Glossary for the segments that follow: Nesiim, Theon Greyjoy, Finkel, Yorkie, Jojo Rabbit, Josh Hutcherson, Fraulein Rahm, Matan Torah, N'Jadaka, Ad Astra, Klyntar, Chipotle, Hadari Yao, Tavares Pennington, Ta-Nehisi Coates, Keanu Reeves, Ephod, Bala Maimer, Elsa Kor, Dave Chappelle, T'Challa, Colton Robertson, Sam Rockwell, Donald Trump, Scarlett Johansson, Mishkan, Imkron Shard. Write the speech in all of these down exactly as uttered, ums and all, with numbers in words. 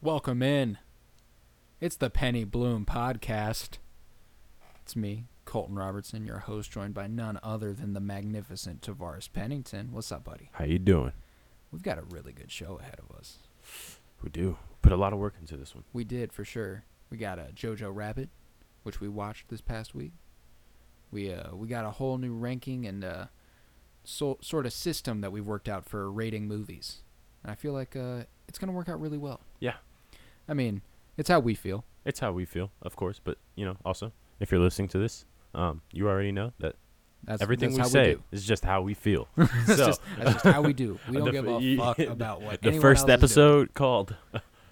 Welcome in. It's the Penny Bloom Podcast. It's me, Colton Robertson, your host, joined by none other than the magnificent Tavares Pennington. What's up, buddy? How you doing? We've got a really good show ahead of us. We do. Put a lot of work into this one. We did, for sure. We got a Jojo Rabbit, which we watched this past week. We uh, we got a whole new ranking and uh, so, sort of system that we've worked out for rating movies. And I feel like uh, it's going to work out really well. Yeah. I mean, it's how we feel. It's how we feel, of course. But, you know, also, if you're listening to this, um, you already know that that's, everything that's we say we is just how we feel. so, that's, just, that's just how we do. We don't the, give a you, fuck about what The first episode called...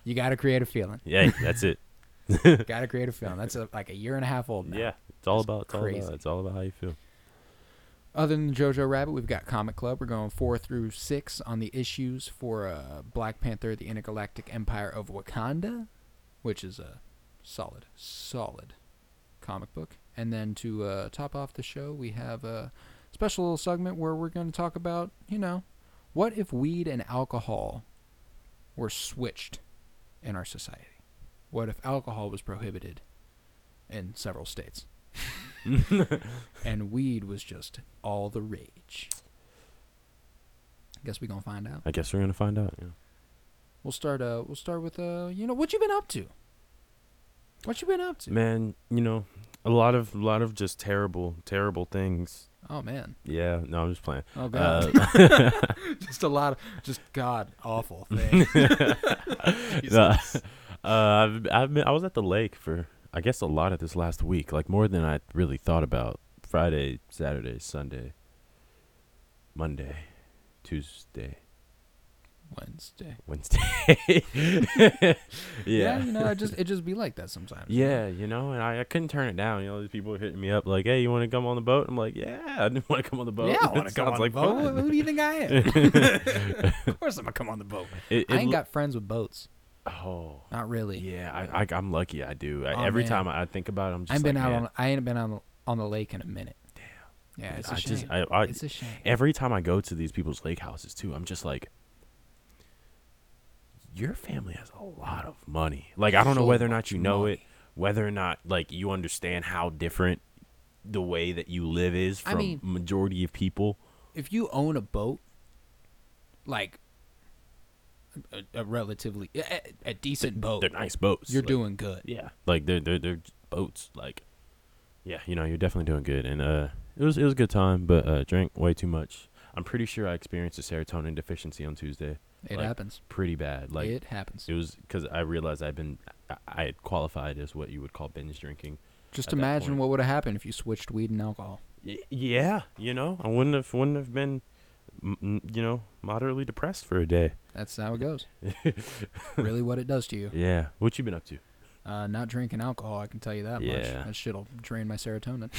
You got to create a feeling. Yeah, that's it. Got to create a feeling. That's a, like a year and a half old now. Yeah, it's all, about, it's, crazy. all about, it's all about how you feel. Other than Jojo Rabbit, we've got Comic Club. We're going four through six on the issues for uh, Black Panther, The Intergalactic Empire of Wakanda, which is a solid, solid comic book. And then to uh, top off the show, we have a special little segment where we're going to talk about, you know, what if weed and alcohol were switched in our society? What if alcohol was prohibited in several states? And weed was just all the rage. I guess we're gonna find out. I guess we're gonna find out. Yeah. We'll start. Uh, we'll start with uh, you know, what you been up to? What you been up to? Man, you know, a lot of, a lot of just terrible, terrible things. Oh man. Yeah. No, I'm just playing. Oh god. Uh, just a lot of just god awful things. Jesus. Uh, I've, I've been, I was at the lake for. I guess a lot of this last week, like more than I really thought about. Friday, Saturday, Sunday, Monday, Tuesday, Wednesday, Wednesday. yeah. yeah, you know, it just it just be like that sometimes. Yeah, right? You know, and I, I couldn't turn it down. You know, these people were hitting me up like, "Hey, you want to come on the boat?" I'm like, "Yeah, I didn't want to come on the boat." Yeah, I want to come on like the boat. Who do you think I am? Of course, I'm gonna come on the boat. It, it I ain't lo- got friends with boats. Oh, not really. Yeah, I, I, I'm lucky. I do. I, oh, every man. time I think about it, I'm just. I've like, been out. Man. On, I ain't been on on the lake in a minute. Damn. Yeah, it's a I shame. Just, I, I, it's a shame. Every time I go to these people's lake houses too, I'm just like, your family has a lot of money. Like I don't so know whether or not you know money. it, whether or not like you understand how different the way that you live is from I mean, majority of people. If you own a boat, like. A, a relatively a, a decent boat. They're nice boats. You're like, doing good. Yeah, like they're they're they're boats. Like, yeah, you know, you're definitely doing good. And uh, it was it was a good time, but uh, drank way too much. I'm pretty sure I experienced a serotonin deficiency on Tuesday. It like, happens. Pretty bad. Like it happens. It was because I realized I'd been I, I had qualified as what you would call binge drinking. Just imagine what would have happened if you switched weed and alcohol. Y- yeah, you know, I wouldn't have wouldn't have been. M- you know, moderately depressed for a day. That's how it goes. Really what it does to you. Yeah. What you been up to? Uh, not drinking alcohol, I can tell you that yeah. much. That shit'll drain my serotonin.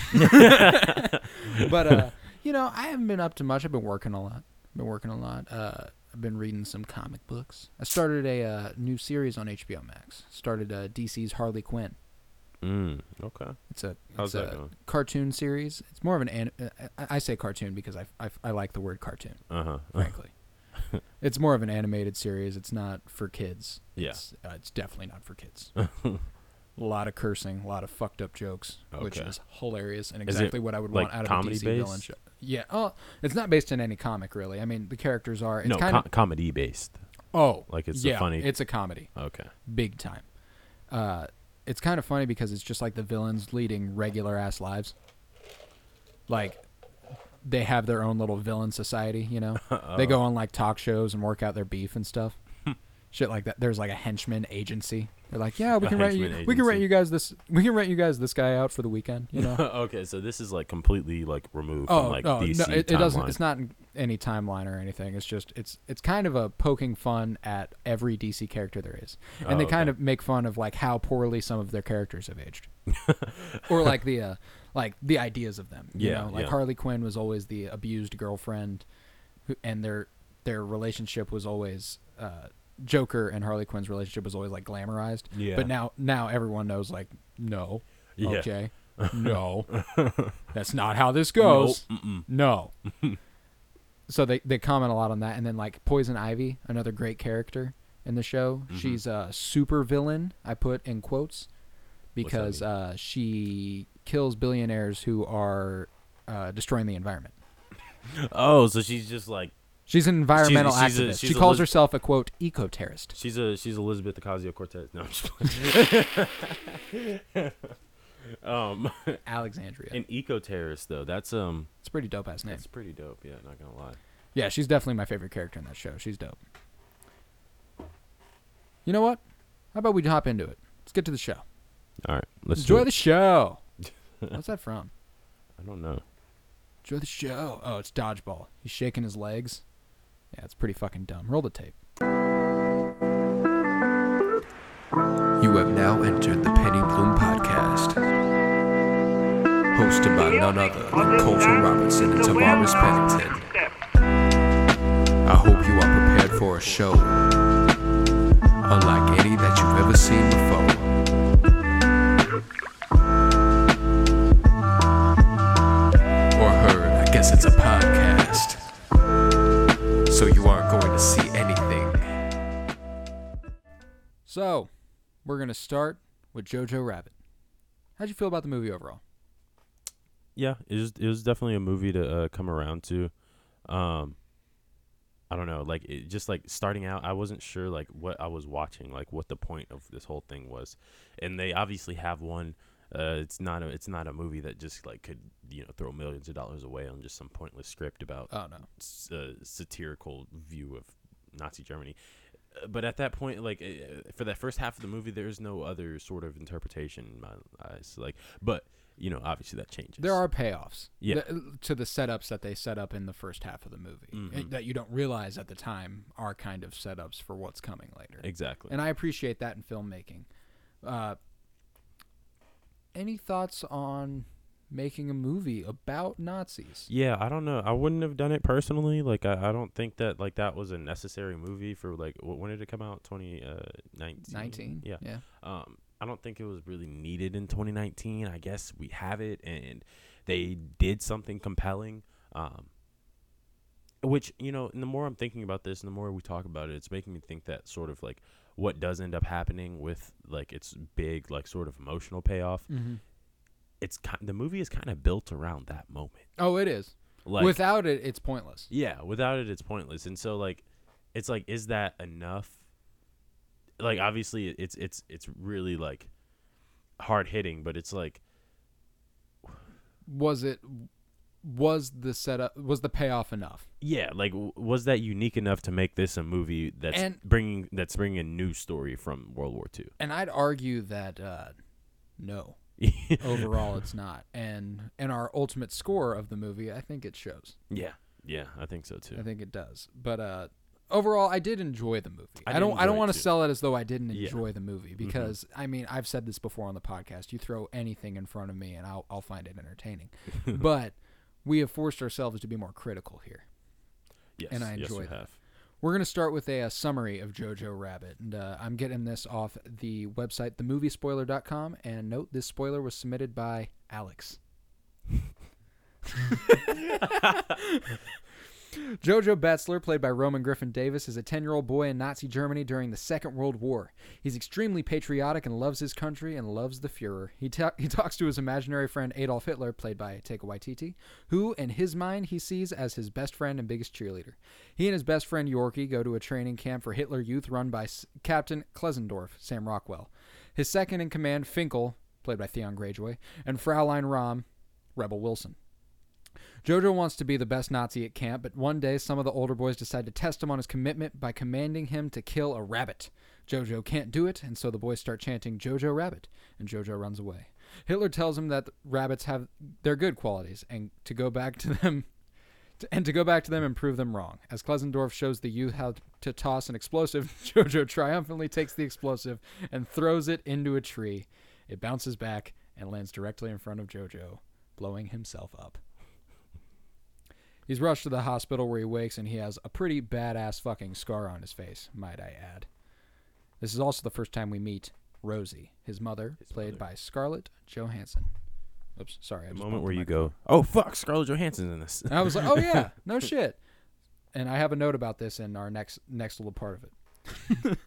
But, uh, you know, I haven't been up to much. I've been working a lot. I've been working a lot. Uh, I've been reading some comic books. I started a uh, new series on H B O Max. Started uh, D C's Harley Quinn. Mm, okay. It's a, it's a cartoon series. It's more of an an. I say cartoon because I, I, I like the word cartoon. Uh huh. Frankly, it's more of an animated series. It's not for kids. Yeah. It's, uh, it's definitely not for kids. A lot of cursing, a lot of fucked up jokes, okay. which is hilarious and exactly what I would like want out of a D C based? Villain show. Yeah. Oh, it's not based in any comic really. I mean, the characters are. It's no, kind com- of, comedy based. Oh, like it's yeah, a funny. It's a comedy. Okay. Big time. Uh. It's kind of funny because it's just like the villains leading regular ass lives. Like they have their own little villain society, you know. Uh-oh. They go on like talk shows and work out their beef and stuff. Shit like that. There's like a henchman agency. They're like, "Yeah, we can rent you, we can rent you guys this we can rent you guys this guy out for the weekend, you know." Okay, so this is like completely like removed oh, from like oh, D C no, it, it doesn't it's not any timeline or anything. It's just it's it's kind of a poking fun at every D C character there is. And oh, they kind okay. of make fun of like how poorly some of their characters have aged. Or like the uh, like the ideas of them, you yeah, know. Like yeah. Harley Quinn was always the abused girlfriend who, and their their relationship was always uh, Joker and Harley Quinn's relationship was always like glamorized, yeah. But now, now everyone knows like, no, yeah. okay, no, that's not how this goes. No, no. So they they comment a lot on that, and then like Poison Ivy, another great character, in the show. Mm-hmm. She's a super villain, I put in quotes, because uh, she kills billionaires who are uh, destroying the environment. Oh, so she's just like... She's an environmental she's, she's activist. A, she calls Eliz- herself a, quote, eco-terrorist. She's, a, she's Elizabeth Ocasio-Cortez. No, I'm just playing. um, Alexandria. An eco-terrorist, though. That's um. It's a pretty dope-ass name. It's pretty dope, yeah, not gonna lie. Yeah, she's definitely my favorite character in that show. She's dope. You know what? How about we hop into it? Let's get to the show. All right, let's enjoy the show. What's that from? I don't know. Enjoy the show. Oh, it's Dodgeball. He's shaking his legs. Yeah, it's pretty fucking dumb. Roll the tape. You have now entered the Penny Bloom Podcast, hosted by none other than Colton Robertson and Tavares Pennington. I hope you are prepared for a show unlike any that you've ever seen before. It's a podcast, so you aren't going to see anything. So, we're going to start with Jojo Rabbit. How'd you feel about the movie overall? Yeah, it was, it was definitely a movie to uh, come around to. Um, I don't know, like, it, just like starting out, I wasn't sure like what I was watching, like what the point of this whole thing was. And they obviously have one. Uh, it's not a it's not a movie that just like could you know throw millions of dollars away on just some pointless script about oh no s- uh, satirical view of Nazi Germany. Uh, but at that point, like uh, for that first half of the movie, there's no other sort of interpretation in my eyes. Like, but you know, obviously that changes. There are payoffs, yeah, th- to the setups that they set up in the first half of the movie mm-hmm. that you don't realize at the time are kind of setups for what's coming later. Exactly, and I appreciate that in filmmaking. Uh, Any thoughts on making a movie about Nazis? Yeah, I don't know. I wouldn't have done it personally. Like, I, I don't think that like that was a necessary movie for like w- when did it come out? twenty nineteen nineteen Yeah. Yeah. Um, I don't think it was really needed in twenty nineteen. I guess we have it, and they did something compelling. Um, which you know, and the more I'm thinking about this, and the more we talk about it, it's making me think that sort of like. What does end up happening with like its big like sort of emotional payoff? Mm-hmm. It's kind, the movie is kind of built around that moment. Oh, it is. Like, without it, it's pointless. Yeah, without it, it's pointless. And so like, it's like, is that enough? Like, obviously, it's it's it's really like hard hitting, but it's like, was it? Was the setup, was the payoff enough? Yeah, like w- was that unique enough to make this a movie that's and, bringing that's bringing a new story from World War Two? And I'd argue that uh, no, overall it's not. And and our ultimate score of the movie, I think it shows. Yeah, yeah, I think so too. I think it does. But uh, overall, I did enjoy the movie. I, I don't I don't want to sell it as though I didn't enjoy yeah. the movie because mm-hmm. I mean I've said this before on the podcast. You throw anything in front of me and I'll I'll find it entertaining, but. We have forced ourselves to be more critical here. Yes, and I enjoy yes, we that. Have. We're going to start with a, a summary of Jojo Rabbit, and uh, I'm getting this off the website the movie spoiler dot com. And note, this spoiler was submitted by Alex. Jojo Betzler, played by Roman Griffin Davis, is a ten-year-old boy in Nazi Germany during the Second World War. He's extremely patriotic and loves his country and loves the Fuhrer. He, ta- he talks to his imaginary friend Adolf Hitler, played by Taika Waititi, who, in his mind, he sees as his best friend and biggest cheerleader. He and his best friend Yorkie go to a training camp for Hitler Youth run by S- Captain Klesendorf, Sam Rockwell. His second-in-command, Finkel, played by Theon Greyjoy, and Fraulein Rahm, Rebel Wilson. Jojo wants to be the best Nazi at camp, but one day some of the older boys decide to test him on his commitment by commanding him to kill a rabbit. Jojo can't do it, and so the boys start chanting Jojo Rabbit, and Jojo runs away. Hitler tells him that rabbits have their good qualities, and to go back to them and to go back to them and prove them wrong. As Klesendorf shows the youth how to toss an explosive, Jojo triumphantly takes the explosive and throws it into a tree. It bounces back and lands directly in front of Jojo, blowing himself up. He's rushed to the hospital where he wakes, and he has a pretty badass fucking scar on his face, might I add. This is also the first time we meet Rosie, his mother, his played mother. by Scarlett Johansson. Oops, sorry. I the just moment where you go, oh, fuck, Scarlett Johansson's in this. And I was like, oh, yeah, no shit. And I have a note about this in our next next little part of it.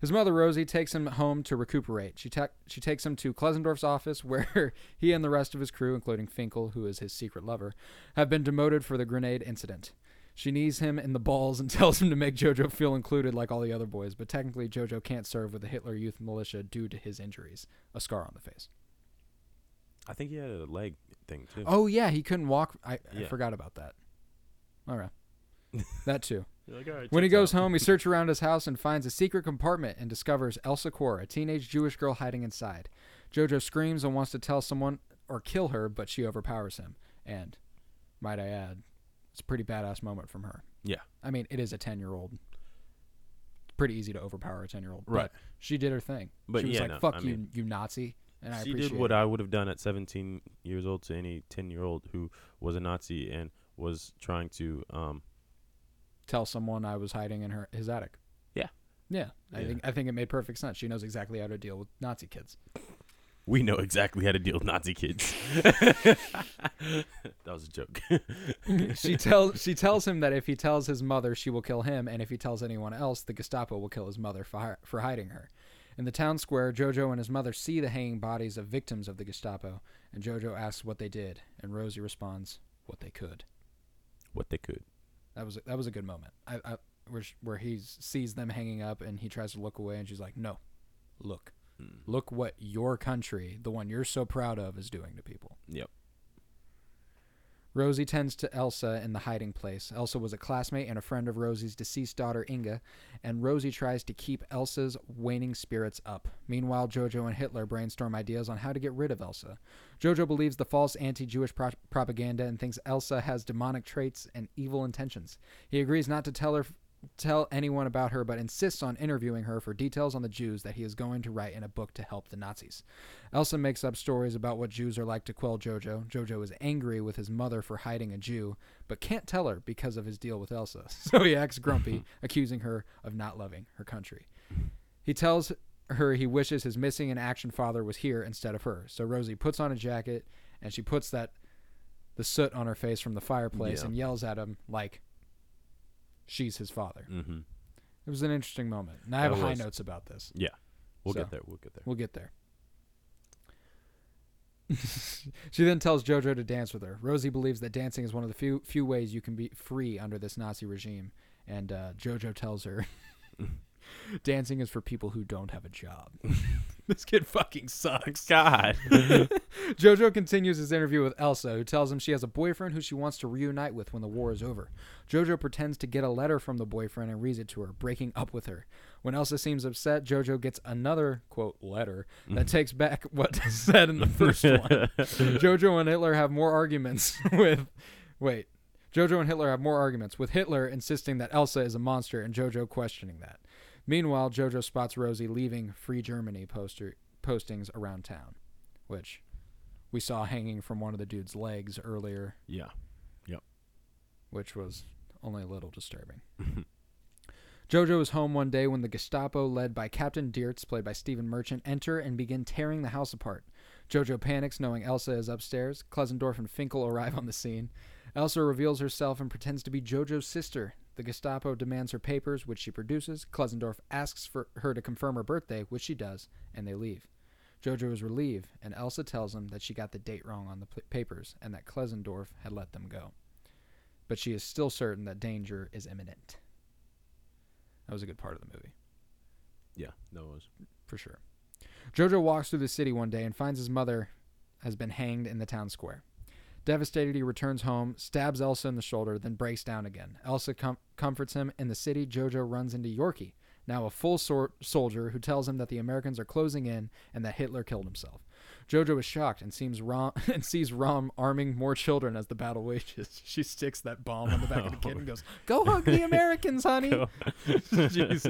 His mother, Rosie, takes him home to recuperate. She, ta- she takes him to Klesendorf's office, where he and the rest of his crew, including Finkel, who is his secret lover, have been demoted for the grenade incident. She knees him in the balls and tells him to make Jojo feel included like all the other boys, but technically Jojo can't serve with the Hitler Youth Militia due to his injuries. A scar on the face. I think he had a leg thing, too. Oh, yeah, he couldn't walk. I, yeah. I forgot about that. All right. That, too. Like, right, when he goes out. home, he searches around his house and finds a secret compartment and discovers Elsa Kor, a teenage Jewish girl hiding inside. Jojo screams and wants to tell someone or kill her, but she overpowers him. And, might I add, it's a pretty badass moment from her. Yeah. I mean, it is a ten-year-old. It's pretty easy to overpower a ten-year-old. Right. But she did her thing. But she was yeah, like, no, fuck I you, mean, you Nazi. And I she did what it. I would have done at seventeen years old to any ten-year-old who was a Nazi and was trying to... um. tell someone I was hiding in her his attic. Yeah. Yeah. I yeah. think I think it made perfect sense. She knows exactly how to deal with Nazi kids. We know exactly how to deal with Nazi kids. That was a joke. she tells she tells him that if he tells his mother, she will kill him, and if he tells anyone else, the Gestapo will kill his mother for for hiding her. In the town square, Jojo and his mother see the hanging bodies of victims of the Gestapo, and Jojo asks what they did, and Rosie responds, what they could. What they could. That was a, that was a good moment. I, I where she, where he sees them hanging up and he tries to look away and she's like, "No, look, mm. look what your country, the one you're so proud of, is doing to people." Yep. Rosie tends to Elsa in the hiding place. Elsa was a classmate and a friend of Rosie's deceased daughter Inga, and Rosie tries to keep Elsa's waning spirits up. Meanwhile, Jojo and Hitler brainstorm ideas on how to get rid of Elsa. Jojo believes the false anti-Jewish pro- propaganda and thinks Elsa has demonic traits and evil intentions. He agrees not to tell her, tell anyone about her, but insists on interviewing her for details on the Jews that he is going to write in a book to help the Nazis. Elsa makes up stories about what Jews are like to quell Jojo. Jojo is angry with his mother for hiding a Jew, but can't tell her because of his deal with Elsa. So he acts grumpy, accusing her of not loving her country. He tells her he wishes his missing in action father was here instead of her. So Rosie puts on a jacket, and she puts that the soot on her face from the fireplace yeah. and yells at him like, she's his father. Mm-hmm. It was an interesting moment. And I have high notes about this. Yeah. We'll so, get there. We'll get there. We'll get there. She then tells Jojo to dance with her. Rosie believes that dancing is one of the few few ways you can be free under this Nazi regime. And uh, Jojo tells her, dancing is for people who don't have a job. This kid fucking sucks. God. Jojo continues his interview with Elsa, who tells him she has a boyfriend who she wants to reunite with when the war is over. Jojo pretends to get a letter from the boyfriend and reads it to her, breaking up with her. When Elsa seems upset, Jojo gets another, quote, letter that takes back what was said in the first one. Jojo and Hitler have more arguments with... Wait. Jojo and Hitler have more arguments, with Hitler insisting that Elsa is a monster and Jojo questioning that. Meanwhile, Jojo spots Rosie leaving Free Germany poster postings around town, which we saw hanging from one of the dude's legs earlier. Yeah. Yep. Which was only a little disturbing. Jojo is home one day when the Gestapo, led by Captain Dierts, played by Stephen Merchant, enter and begin tearing the house apart. Jojo panics, knowing Elsa is upstairs. Klesendorf and Finkel arrive on the scene. Elsa reveals herself and pretends to be Jojo's sister. The Gestapo demands her papers, which she produces. Klesendorf asks for her to confirm her birthday, which she does, and they leave. Jojo is relieved, and Elsa tells him that she got the date wrong on the p- papers and that Klesendorf had let them go. But she is still certain that danger is imminent. That was a good part of the movie. Yeah, that was. For sure. Jojo walks through the city one day and finds his mother has been hanged in the town square. Devastated, he returns home, stabs Elsa in the shoulder, then breaks down again. Elsa com- comforts him. In the city, Jojo runs into Yorkie, now a full sor- soldier, who tells him that the Americans are closing in and that Hitler killed himself. Jojo is shocked and, seems Rom- and sees Rom arming more children as the battle wages. She sticks that bomb on the back oh. of the kid and goes, "Go hug the Americans, honey." Jesus.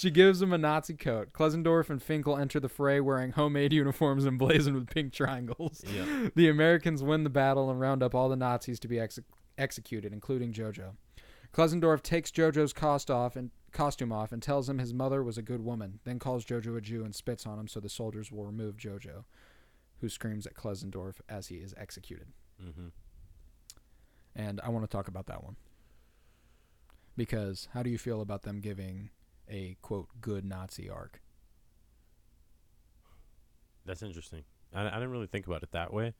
She gives him a Nazi coat. Klesendorf and Finkel enter the fray wearing homemade uniforms emblazoned with pink triangles. Yep. The Americans win the battle and round up all the Nazis to be ex- executed, including Jojo. Klesendorf takes Jojo's cost off and costume off and tells him his mother was a good woman, then calls Jojo a Jew and spits on him, so the soldiers will remove Jojo, who screams at Klesendorf as he is executed. Mm-hmm. And I want to talk about that one. Because how do you feel about them giving a, quote, good Nazi arc. That's interesting. I, I didn't really think about it that way,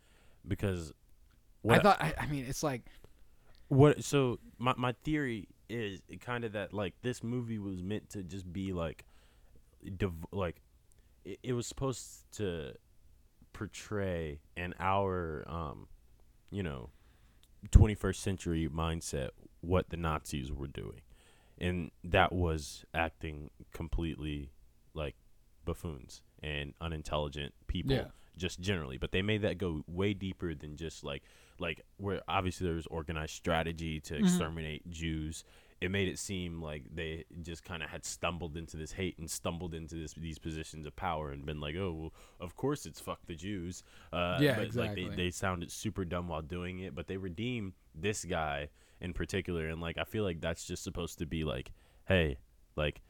because what I thought, I, I mean, it's like what. So my my theory is kind of that, like, this movie was meant to just be like, div- like it, it was supposed to portray an our, um, you know, twenty-first century mindset, what the Nazis were doing, and that was acting completely like buffoons and unintelligent people, yeah. just generally. But they made that go way deeper than just like, like where obviously there was organized strategy to mm-hmm. exterminate Jews. It made it seem like they just kind of had stumbled into this hate and stumbled into this, these positions of power and been like, oh, well, of course it's fuck the Jews. Uh, yeah, but exactly. Like they, they sounded super dumb while doing it, but they redeemed this guy in particular. And like, I feel like that's just supposed to be like, hey, like,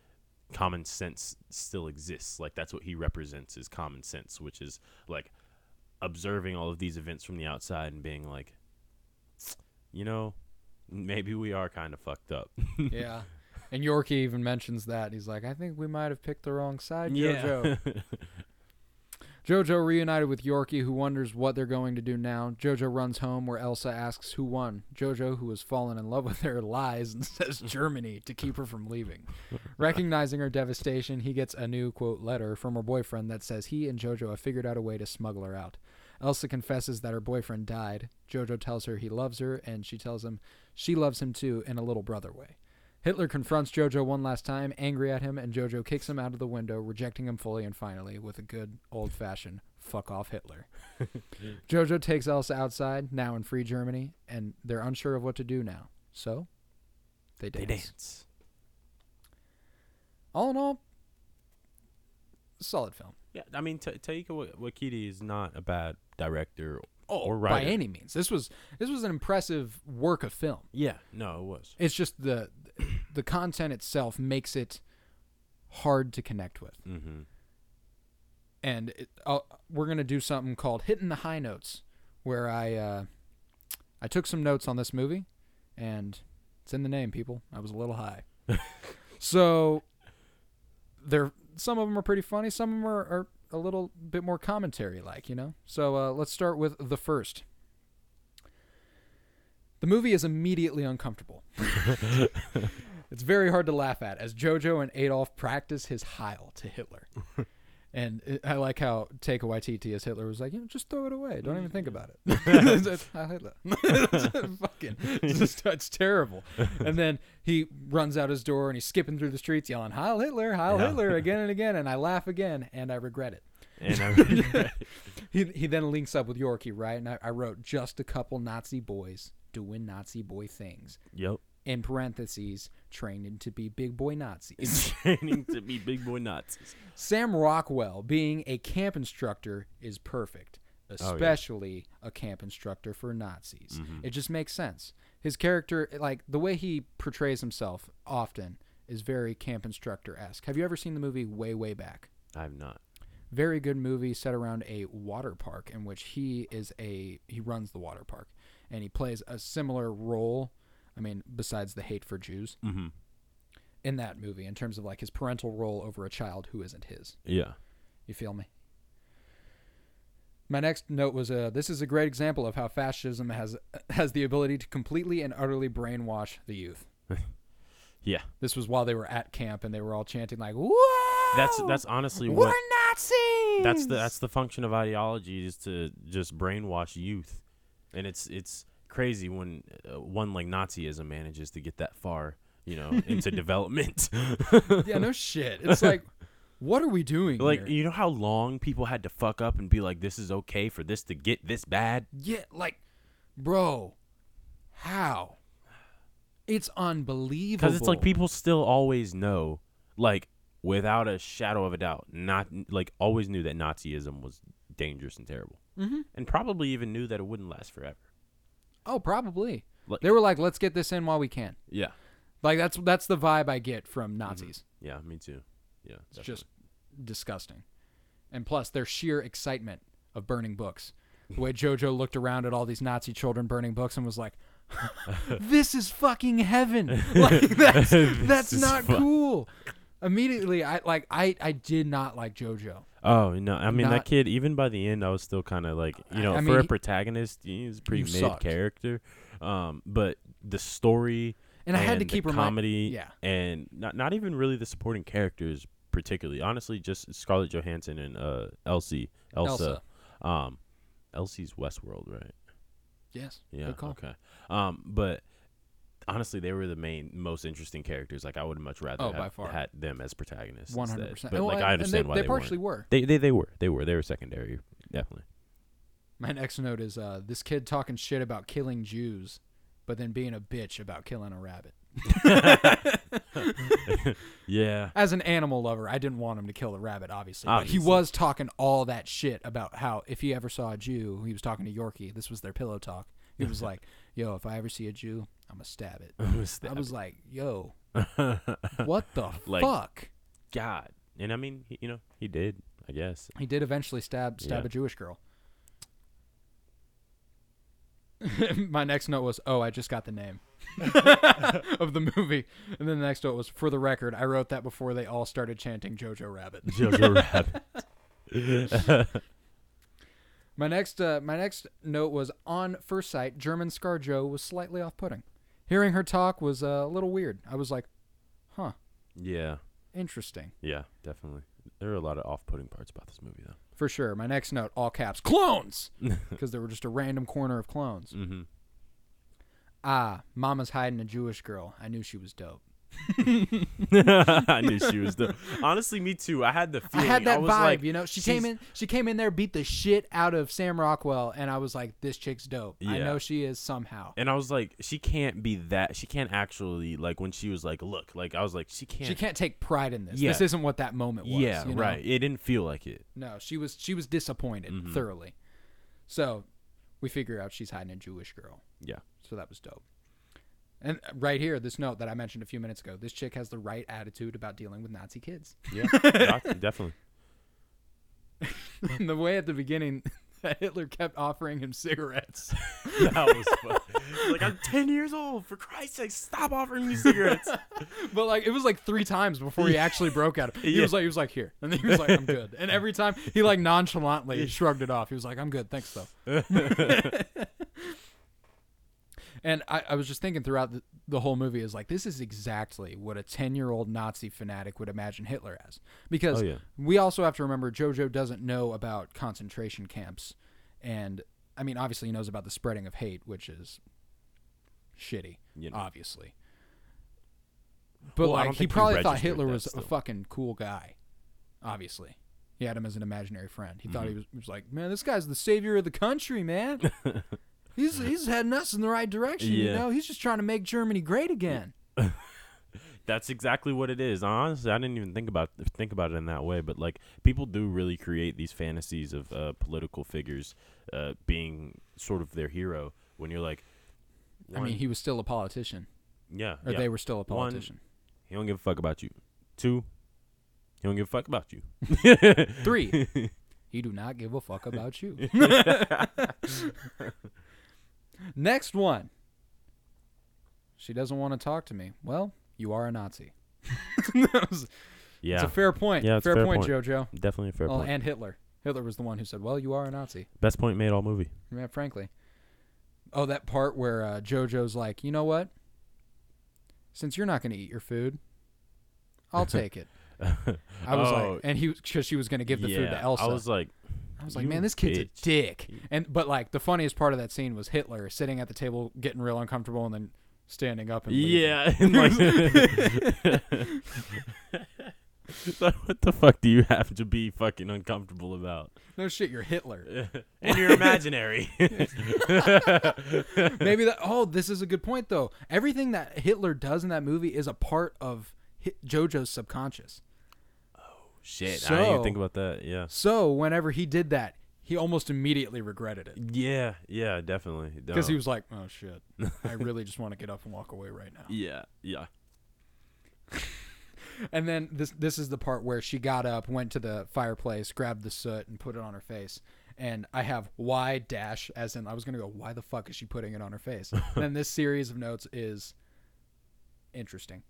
common sense still exists. Like, that's what he represents is common sense, which is like observing all of these events from the outside and being like, you know, maybe we are kind of fucked up. Yeah. And Yorkie even mentions that. He's like, I think we might have picked the wrong side, Jojo. Yeah. Jojo reunited with Yorkie, who wonders what they're going to do now. Jojo runs home, where Elsa asks who won. Jojo, who has fallen in love with her, lies and says Germany to keep her from leaving. Recognizing her devastation, he gets a new, quote, letter from her boyfriend that says he and Jojo have figured out a way to smuggle her out. Elsa confesses that her boyfriend died. Jojo tells her he loves her, and she tells him she loves him too, in a little brother way. Hitler confronts Jojo one last time, angry at him, and Jojo kicks him out of the window, rejecting him fully and finally with a good old-fashioned fuck off Hitler. Jojo takes Elsa outside, now in free Germany, and they're unsure of what to do now. So, they dance. They dance. All in all, solid film. Yeah, I mean, Ta- Taika Waititi is not a bad director or writer. By any means. This was this was an impressive work of film. Yeah, no, it was. It's just the... the content itself makes it hard to connect with. Mm-hmm. And it, we're going to do something called Hitting the High Notes, where I uh, I took some notes on this movie, and it's in the name, people. I was a little high. So there, some of them are pretty funny. Some of them are, are a little bit more commentary-like, you know? So uh, let's start with the first. The movie is immediately uncomfortable. It's very hard to laugh at as Jojo and Adolf practice his Heil to Hitler. And it, I like how Taika Waititi as Hitler was like, you know, just throw it away. Don't even think about it. It's Heil Hitler. It's fucking, it's, just, it's terrible. And then he runs out his door and he's skipping through the streets yelling, Heil Hitler, Heil yeah. Hitler again and again. And I laugh again and I regret it. And I regret it. he, he then links up with Yorkie, right? And I, I wrote just a couple Nazi boys doing Nazi boy things. Yep. In parentheses, training to be big boy Nazis. Training to be big boy Nazis. Sam Rockwell being a camp instructor is perfect, especially oh, yeah. a camp instructor for Nazis. Mm-hmm. It just makes sense. His character, like the way he portrays himself often is very camp instructor-esque. Have you ever seen the movie Way, Way Back? I have not. Very good movie set around a water park in which he is a, he runs the water park. And he plays a similar role, I mean, besides the hate for Jews, mm-hmm. in that movie, in terms of like his parental role over a child who isn't his. Yeah. You feel me? My next note was, uh, this is a great example of how fascism has has the ability to completely and utterly brainwash the youth. Yeah. This was while they were at camp and they were all chanting like, whoa! That's, that's honestly we're what... We're Nazis! That's the, that's the function of ideology, is to just brainwash youth. And it's it's crazy when uh, one like Nazism manages to get that far, you know, into development. Yeah, no shit. It's like, what are we doing? Like, here? You know how long people had to fuck up and be like, this is okay for this to get this bad? Yeah, like, bro, how? It's unbelievable. Because it's like people still always know, like, without a shadow of a doubt, not like always knew that Nazism was dangerous and terrible. Mm-hmm. And probably even knew that it wouldn't last forever. Oh, probably. Like, they were like, let's get this in while we can. Yeah. Like, that's that's the vibe I get from Nazis. Mm-hmm. Yeah, me too. Yeah, it's definitely. Just disgusting. And plus, their sheer excitement of burning books. The way Jojo looked around at all these Nazi children burning books and was like, this is fucking heaven. Like, that's, that's not fu- cool. immediately, I like I, I did not like JoJo. Oh, no. I mean, not, that kid, even by the end, I was still kind of like, you know, I, I for mean, a protagonist, he was a pretty mid sucked. character. Um, but the story and, and I had to keep the comedy remind, yeah. and not, not even really the supporting characters particularly. Honestly, just Scarlett Johansson and uh, Elsie, Elsa. Elsa. Um, Elsie's Westworld, right? Yes. Yeah. Good call. Okay. Um, but honestly, they were the main, most interesting characters. Like, I would much rather oh, have had them as protagonists. One hundred percent. But well, like, I understand they, why they, they partially weren't. were. They, they they were. They were. They were secondary, definitely. My next note is uh, this kid talking shit about killing Jews, but then being a bitch about killing a rabbit. Yeah. As an animal lover, I didn't want him to kill the rabbit, obviously. obviously. But he was talking all that shit about how if he ever saw a Jew, he was talking to Yorkie. This was their pillow talk. He was like, yo, if I ever see a Jew, I'm going to stab it. I'm gonna stab I was it. like, yo, what the like, fuck? God. And I mean, he, you know, he did, I guess. He did eventually stab stab yeah. a Jewish girl. My next note was, oh, I just got the name of the movie. And then the next note was, for the record, I wrote that before they all started chanting Jojo Rabbit. Jojo Rabbit. My next uh, my next note was, on first sight, German Scar Jo was slightly off-putting. Hearing her talk was uh, a little weird. I was like, huh. Yeah. Interesting. Yeah, definitely. There are a lot of off-putting parts about this movie, though. For sure. My next note, all caps, clones! Because there were just a random corner of clones. Mm-hmm. Ah, Mama's hiding a Jewish girl. I knew she was dope. I knew she was dope. Honestly, me too. I had the feeling. I had that I was vibe, like, you know. She came in. She came in there, beat the shit out of Sam Rockwell, and I was like, "This chick's dope." Yeah. I know she is somehow. And I was like, "She can't be that. She can't actually like." When she was like, "Look," like I was like, "She can't." She can't take pride in this. Yeah. This isn't what that moment was. Yeah, you know? Right. It didn't feel like it. No, she was. She was disappointed mm-hmm. thoroughly. So, we figure out she's hiding a Jewish girl. Yeah. So that was dope. And right here, this note that I mentioned a few minutes ago, this chick has the right attitude about dealing with Nazi kids. Yeah, definitely. And the way at the beginning that Hitler kept offering him cigarettes. That was funny. Like, I'm ten years old. For Christ's sake, stop offering me cigarettes. But, like, it was like three times before he actually broke out. He, yeah. was like, he was like, here. And then he was like, I'm good. And every time he, like, nonchalantly shrugged it off. He was like, I'm good. Thanks, though. And I, I was just thinking throughout the, the whole movie is like, this is exactly what a ten-year-old Nazi fanatic would imagine Hitler as. Because oh, yeah. we also have to remember Jojo doesn't know about concentration camps. And, I mean, obviously he knows about the spreading of hate, which is shitty, you know. Obviously. But, well, like, he probably he thought Hitler was still. a fucking cool guy, obviously. He had him as an imaginary friend. He mm-hmm. thought he was, he was like, man, this guy's the savior of the country, man. He's he's heading us in the right direction, yeah. you know? He's just trying to make Germany great again. That's exactly what it is. Honestly, I didn't even think about think about it in that way, but like people do really create these fantasies of uh, political figures uh, being sort of their hero when you're like... One, I mean, he was still a politician. Yeah. Or yeah. they were still a politician. One, he don't give a fuck about you. Two, he don't give a fuck about you. Three, he do not give a fuck about you. Next one. She doesn't want to talk to me. Well, you are a Nazi. That was, yeah. It's a fair point. Yeah, it's fair, fair point, point, Jojo. Definitely a fair oh, point. And Hitler. Hitler was the one who said, well, you are a Nazi. Best point made all movie. Yeah, frankly. Oh, that part where uh, Jojo's like, you know what? Since you're not going to eat your food, I'll take it. I was oh, like, and he, because she was going to give the yeah, food to Elsa. I was like, I was like, you man, this kid's bitch. a dick. And but like the funniest part of that scene was Hitler sitting at the table, getting real uncomfortable, and then standing up and leaving. Yeah. And like, what the fuck do you have to be fucking uncomfortable about? No shit, you're Hitler. And you're imaginary. Maybe that. Oh, this is a good point though. Everything that Hitler does in that movie is a part of Jojo's subconscious. Shit, so, I didn't even think about that, yeah. So, whenever he did that, he almost immediately regretted it. Yeah, yeah, definitely. Because he was like, oh, shit, I really just want to get up and walk away right now. Yeah, yeah. And then this this is the part where she got up, went to the fireplace, grabbed the soot, and put it on her face. And I have why dash, as in I was going to go, why the fuck is she putting it on her face? And then this series of notes is interesting.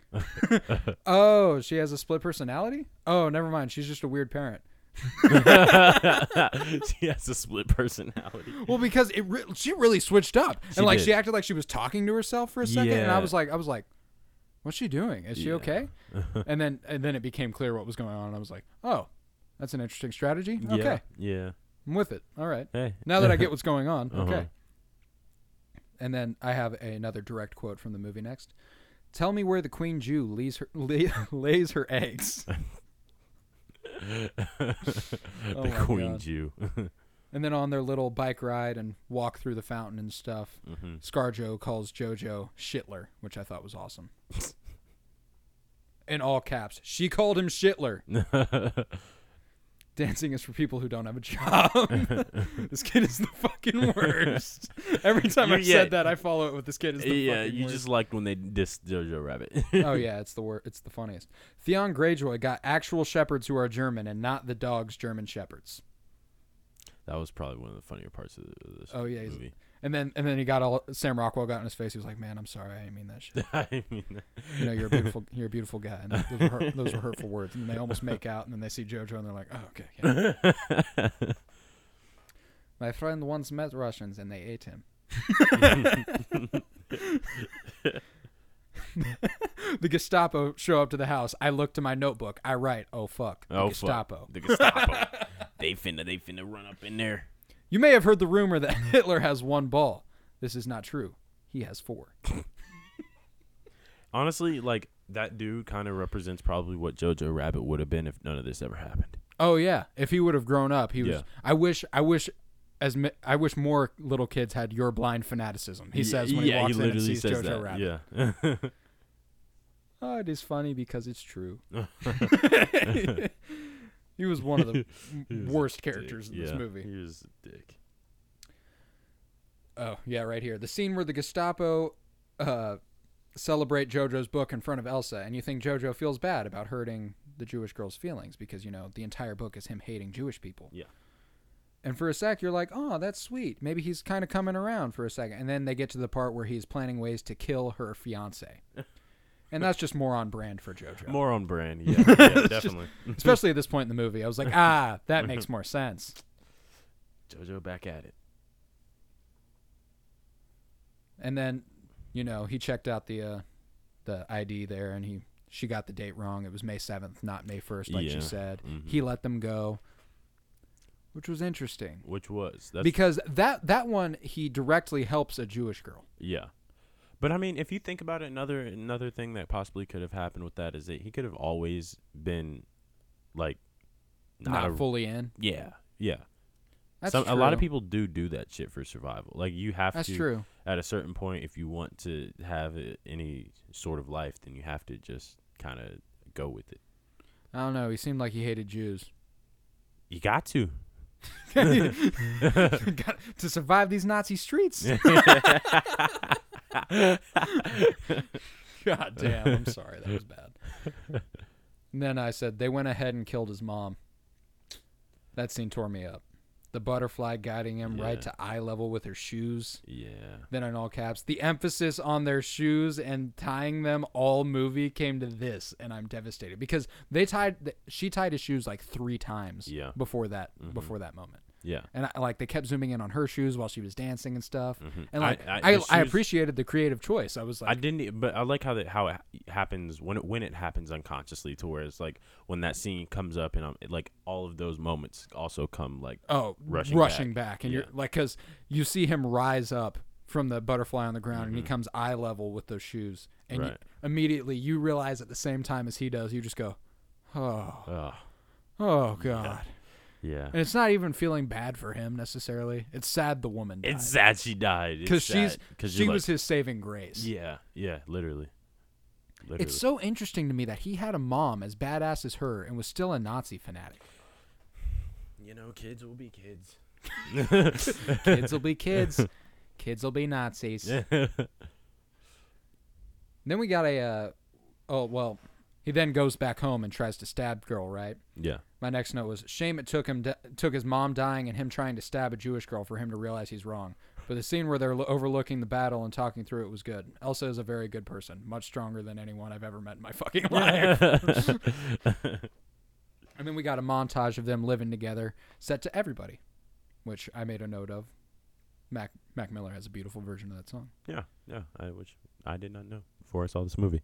Oh, she has a split personality? Oh, never mind. She's just a weird parent. She has a split personality. Well, because it re- she really switched up, she and like did. She acted like she was talking to herself for a second, yeah. and I was like, I was like, what's she doing? Is yeah. she okay? and then and then it became clear what was going on, and I was like, oh, that's an interesting strategy. Okay, yeah, yeah. I'm with it. All right, hey. Now that I get what's going on, uh-huh. okay. And then I have another direct quote from the movie next. Tell me where the Queen Jew lays her, lay, lays her eggs. the oh Queen God. Jew. And then on their little bike ride and walk through the fountain and stuff, mm-hmm. Scarjo calls Jojo Shitler, which I thought was awesome. In all caps, she called him Shitler. Dancing is for people who don't have a job. This kid is the fucking worst. Every time you, I've yeah, said that, I follow it with this kid is the yeah, fucking worst. Yeah, you just liked when they dissed Jojo Rabbit. Oh, yeah, it's the wor- it's the funniest. Theon Greyjoy got actual shepherds who are German and not the dog's German shepherds. That was probably one of the funnier parts of this oh, yeah, movie. And then and then he got all Sam Rockwell got in his face. He was like, "Man, I'm sorry, I didn't mean that shit. I didn't mean that. You know, you're a beautiful, you're a beautiful guy." And those were, hurt, those were hurtful words. And they almost make out. And then they see Jojo, and they're like, "Oh, okay." Yeah. My friend once met Russians, and they ate him. The Gestapo show up to the house. I look to my notebook. I write, "Oh fuck, the oh, Gestapo, fuck. the Gestapo. They finna, they finna run up in there." You may have heard the rumor that Hitler has one ball. This is not true. He has four. Honestly, like, that dude kind of represents probably what Jojo Rabbit would have been if none of this ever happened. Oh yeah, if he would have grown up, he was. Yeah. I wish. I wish. As I wish more little kids had your blind fanaticism. He yeah, says when yeah, he walks he in and sees Jojo that. Rabbit. Yeah. Oh, it is funny because it's true. He was one of the worst characters dick. in this yeah, movie. He was a dick. Oh, yeah, right here. The scene where the Gestapo uh, celebrate Jojo's book in front of Elsa, and you think Jojo feels bad about hurting the Jewish girl's feelings because, you know, the entire book is him hating Jewish people. Yeah. And for a sec, you're like, oh, that's sweet. Maybe he's kind of coming around for a second. And then they get to the part where he's planning ways to kill her fiancé. And that's just more on brand for JoJo. More on brand, yeah, yeah definitely. Just, especially at this point in the movie, I was like, ah, that makes more sense. JoJo back at it. And then, you know, he checked out the uh, the I D there, and he she got the date wrong. It was May seventh, not May first, like yeah. she said. Mm-hmm. He let them go, which was interesting. Which was. That's because that, that one, he directly helps a Jewish girl. Yeah. But, I mean, if you think about it, another another thing that possibly could have happened with that is that he could have always been, like... Not, not a, fully in? Yeah, yeah. That's Some, true. A lot of people do do that shit for survival. Like, you have That's to... That's true. At a certain point, if you want to have a, any sort of life, then you have to just kind of go with it. I don't know. He seemed like he hated Jews. You got to. got to survive these Nazi streets. God damn, I'm sorry, that was bad. And then I said they went ahead and killed his mom. That scene tore me up. The butterfly guiding him yeah. right to eye level with her shoes. Yeah. Then in all caps, the emphasis on their shoes and tying them all movie came to this, and I'm devastated because they tied she tied his shoes like three times yeah. before that mm-hmm. before that moment. Yeah, and I, like they kept zooming in on her shoes while she was dancing and stuff, mm-hmm. and like I, I, I, shoes, I appreciated the creative choice. I was like, I didn't, but I like how that how it happens when it when it happens unconsciously to where it's like when that scene comes up and I'm it, like all of those moments also come like oh rushing rushing back, back and yeah. you're like because you see him rise up from the butterfly on the ground mm-hmm. and he comes eye level with those shoes and right. you, immediately you realize at the same time as he does you just go oh oh, oh God. Yeah. Yeah, and it's not even feeling bad for him necessarily. It's sad the woman died. It's sad she died. Because she's she like, was his saving grace. Yeah, yeah, literally. literally. It's so interesting to me that he had a mom as badass as her and was still a Nazi fanatic. You know, kids will be kids. Kids will be kids. Kids will be Nazis. Then we got a, uh, oh, well... He then goes back home and tries to stab girl, right? Yeah. My next note was, shame it took him, di- took his mom dying and him trying to stab a Jewish girl for him to realize he's wrong. But the scene where they're overlooking the battle and talking through it was good. Elsa is a very good person, much stronger than anyone I've ever met in my fucking life. And then we got a montage of them living together, set to Everybody, which I made a note of. Mac Mac Miller has a beautiful version of that song. Yeah, yeah, I, which I did not know before I saw this movie.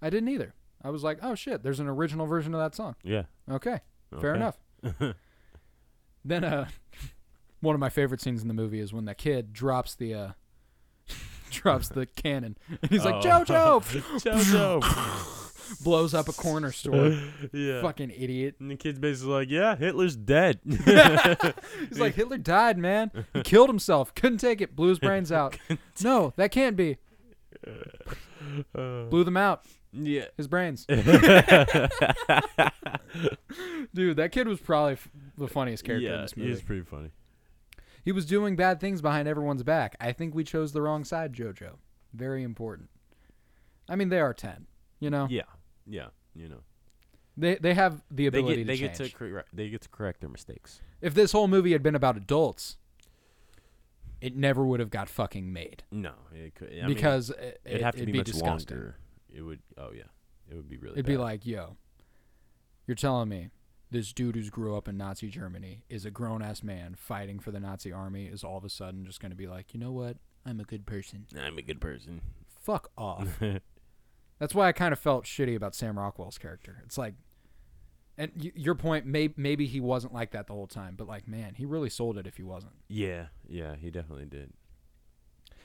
I didn't either. I was like, oh, shit, there's an original version of that song. Yeah. Okay, okay. Fair enough. Then uh, one of my favorite scenes in the movie is when that kid drops the uh, drops the cannon. And he's oh. like, Jojo! Jojo! Blows up a corner store. Yeah. Fucking idiot. And the kid's basically like, yeah, Hitler's dead. He's like, Hitler died, man. He killed himself. Couldn't take it. Blew his brains out. No, that can't be. Uh, Blew them out. Yeah. His brains. Dude, that kid was probably f- the funniest character yeah, in this movie. He's pretty funny. He was doing bad things behind everyone's back. I think we chose the wrong side, Jojo. Very important. I mean, they are ten. You know? Yeah, yeah, you know. They they have the ability they get, to they change. Get to correct, they get to correct their mistakes. If this whole movie had been about adults, it never would have got fucking made. No, it could. I because mean, it, it'd have to it'd be, be much disgusting. Longer. It would. Oh yeah, it would be really. It'd bad. Be like, yo, you're telling me this dude who's grew up in Nazi Germany is a grown ass man fighting for the Nazi army is all of a sudden just going to be like, you know what? I'm a good person. I'm a good person. Fuck off. That's why I kind of felt shitty about Sam Rockwell's character. It's like, and y- your point, may- maybe he wasn't like that the whole time, but like, man, he really sold it if he wasn't. Yeah, yeah, he definitely did.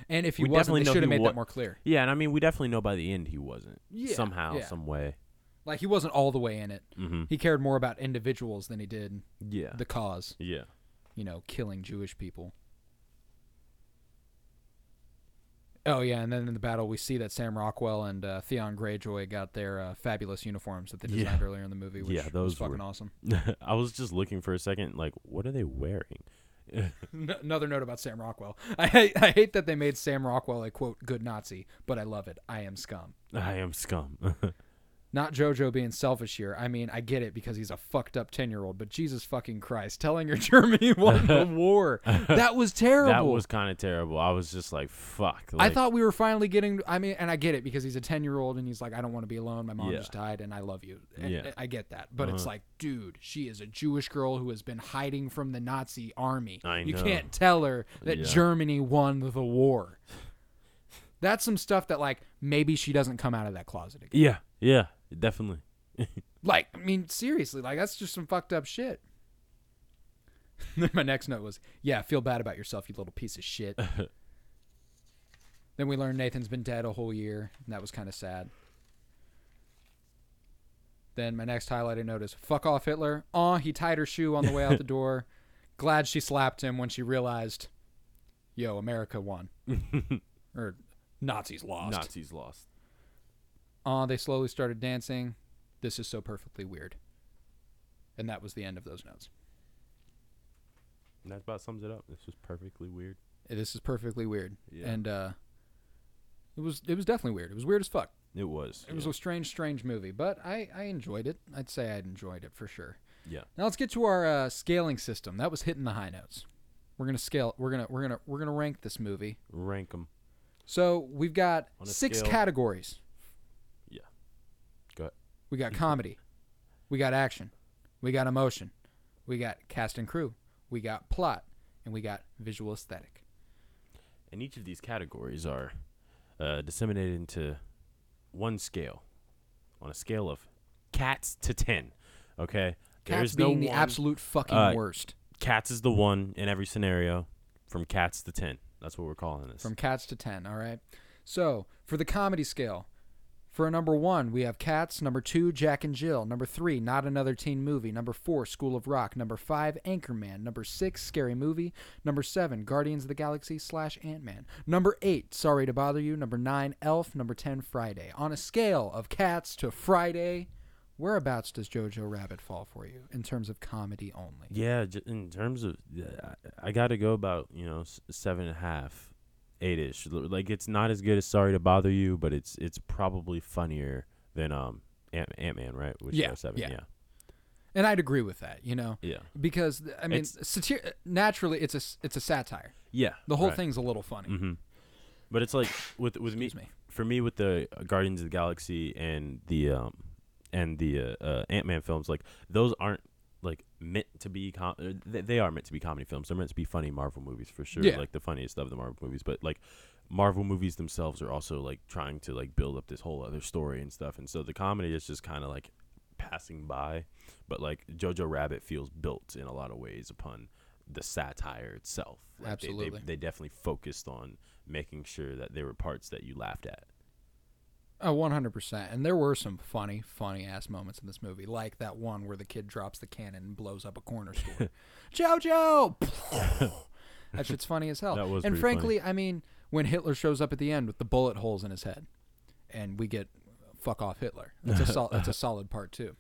And if he we wasn't, they should have made wa- that more clear. Yeah, and I mean, we definitely know by the end he wasn't. Yeah, somehow, yeah. some way. Like, he wasn't all the way in it. Mm-hmm. He cared more about individuals than he did yeah. the cause. Yeah. You know, killing Jewish people. Oh, yeah, and then in the battle, we see that Sam Rockwell and uh, Theon Greyjoy got their uh, fabulous uniforms that they designed yeah. earlier in the movie, which yeah, those was fucking were... awesome. I was just looking for a second, like, what are they wearing? Another note about Sam Rockwell. I hate, I hate that they made Sam Rockwell a, quote, good Nazi, but I love it. I am scum. I am scum. Not Jojo being selfish here. I mean, I get it because he's a fucked up ten-year-old, but Jesus fucking Christ, telling her Germany won the war. That was terrible. That was kind of terrible. I was just like, fuck. Like, I thought we were finally getting, I mean, and I get it because he's a ten-year-old and he's like, I don't want to be alone. My mom yeah. just died and I love you. And yeah. I get that. But uh-huh. it's like, dude, she is a Jewish girl who has been hiding from the Nazi army. I know. You can't tell her that yeah. Germany won the war. That's some stuff that, like, maybe she doesn't come out of that closet again. Yeah, yeah, definitely. Like, I mean, seriously, like, that's just some fucked up shit. Then my next note was, yeah, feel bad about yourself, you little piece of shit. Then we learned Nathan's been dead a whole year, and that was kind of sad. Then my next highlighted note is, fuck off, Hitler. Aw, he tied her shoe on the way out the door. Glad she slapped him when she realized, yo, America won. Or... Nazis lost. Nazis lost. Uh, they slowly started dancing. This is so perfectly weird. And that was the end of those notes. And that about sums it up. This was perfectly weird. This is perfectly weird. Yeah. And uh, it was it was definitely weird. It was weird as fuck. It was. It yeah. was a strange, strange movie. But I, I enjoyed it. I'd say I'd enjoyed it for sure. Yeah. Now let's get to our uh, scaling system. That was hitting the high notes. We're gonna scale. We're gonna we're gonna we're gonna rank this movie. Rank them. So we've got six scale. categories. Yeah. Go ahead. We got comedy. We got action. We got emotion. We got cast and crew. We got plot. And we got visual aesthetic. And each of these categories are uh, disseminated into one scale on a scale of cats to ten. Okay? Cats There's being no the one, absolute fucking uh, worst. Cats is the one in every scenario from cats to ten. That's what we're calling this. From cats to ten, all right? So, for the comedy scale, for number one, we have Cats. Number two, Jack and Jill. Number three, Not Another Teen Movie. Number four, School of Rock. Number five, Anchorman. Number six, Scary Movie. Number seven, Guardians of the Galaxy slash Ant-Man. Number eight, Sorry to Bother You. Number nine, Elf. Number ten, Friday. On a scale of Cats to Friday, whereabouts does Jojo Rabbit fall for you in terms of comedy only? Yeah, in terms of, I got to go about, you know, seven and a half, eight-ish. Like, it's not as good as Sorry to Bother You, but it's it's probably funnier than um Ant- Ant-Man, right? Which yeah, seven, yeah. yeah. And I'd agree with that, you know? Yeah. Because, I mean, it's, satir- naturally, it's a, it's a satire. Yeah. The whole right. thing's a little funny. Mm-hmm. But it's like, with with me, me, for me, with the Guardians of the Galaxy and the um, and the uh, uh, Ant-Man films, like, those aren't, like, meant to be, com- they are meant to be comedy films. They're meant to be funny Marvel movies, for sure. Yeah. Like, the funniest of the Marvel movies. But, like, Marvel movies themselves are also, like, trying to, like, build up this whole other story and stuff. And so the comedy is just kind of, like, passing by, but like Jojo Rabbit feels built in a lot of ways upon the satire itself. Like absolutely, they, they, they definitely focused on making sure that there were parts that you laughed at. Oh, one hundred percent. And there were some funny, funny ass moments in this movie, like that one where the kid drops the cannon and blows up a corner store. Jojo, that shit's funny as hell. That was and frankly, funny. I mean, when Hitler shows up at the end with the bullet holes in his head, and we get. Fuck off Hitler. That's a, sol- that's a solid part too.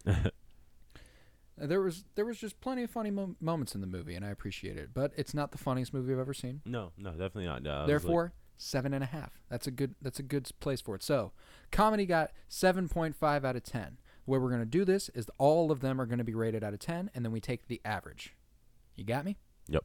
There was there was just plenty of funny mo- moments in the movie, and I appreciate it. But it's not the funniest movie I've ever seen. No, no, definitely not. No, Therefore, like... seven and a half. That's a good that's a good place for it. So, comedy got seven point five out of ten. The way we're gonna do this is all of them are gonna be rated out of ten, and then we take the average. You got me? Yep.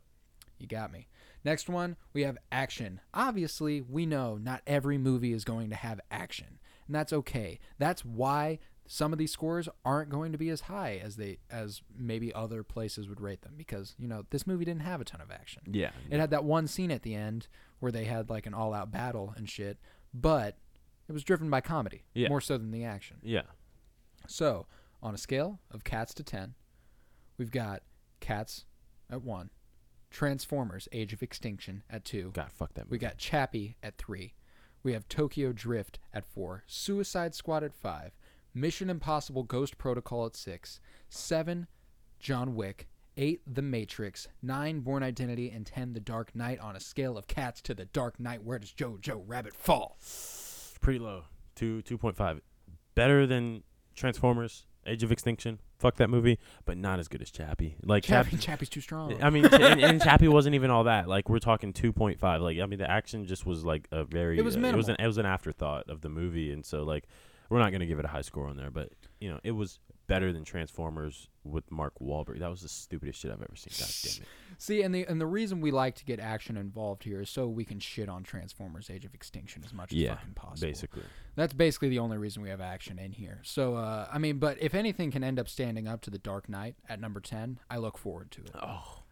You got me. Next one, we have action. Obviously, we know not every movie is going to have action. And that's okay. That's why some of these scores aren't going to be as high as they as maybe other places would rate them, because, you know, this movie didn't have a ton of action. Yeah. It had that one scene at the end where they had like an all-out battle and shit, but it was driven by comedy yeah. more so than the action. Yeah. So, on a scale of Cats to ten, we've got Cats at one, Transformers Age of Extinction at two. God, fuck that movie. We got Chappie at three. We have Tokyo Drift at four, Suicide Squad at five, Mission Impossible Ghost Protocol at six, seven, John Wick, eight, The Matrix, nine, Born Identity, and ten, The Dark Knight. On a scale of Cats to The Dark Knight, where does Jojo Rabbit fall? Pretty low, two, two point five. Better than Transformers, Age of Extinction. Fuck that movie, but not as good as Chappie. Like Chappie, Chappie's too strong. I mean, and, and Chappie wasn't even all that. Like, we're talking two point five. Like, I mean, the action just was like a very. It was uh, minimal. It was an it was an afterthought of the movie, and so like, we're not gonna give it a high score on there. But you know, it was better than Transformers with Mark Wahlberg. That was the stupidest shit I've ever seen. God damn it. See, and the and the reason we like to get action involved here is so we can shit on Transformers: Age of Extinction as much as yeah, fucking possible. Basically, that's basically the only reason we have action in here. So, uh, I mean, but if anything can end up standing up to The Dark Knight at number ten, I look forward to it. Oh,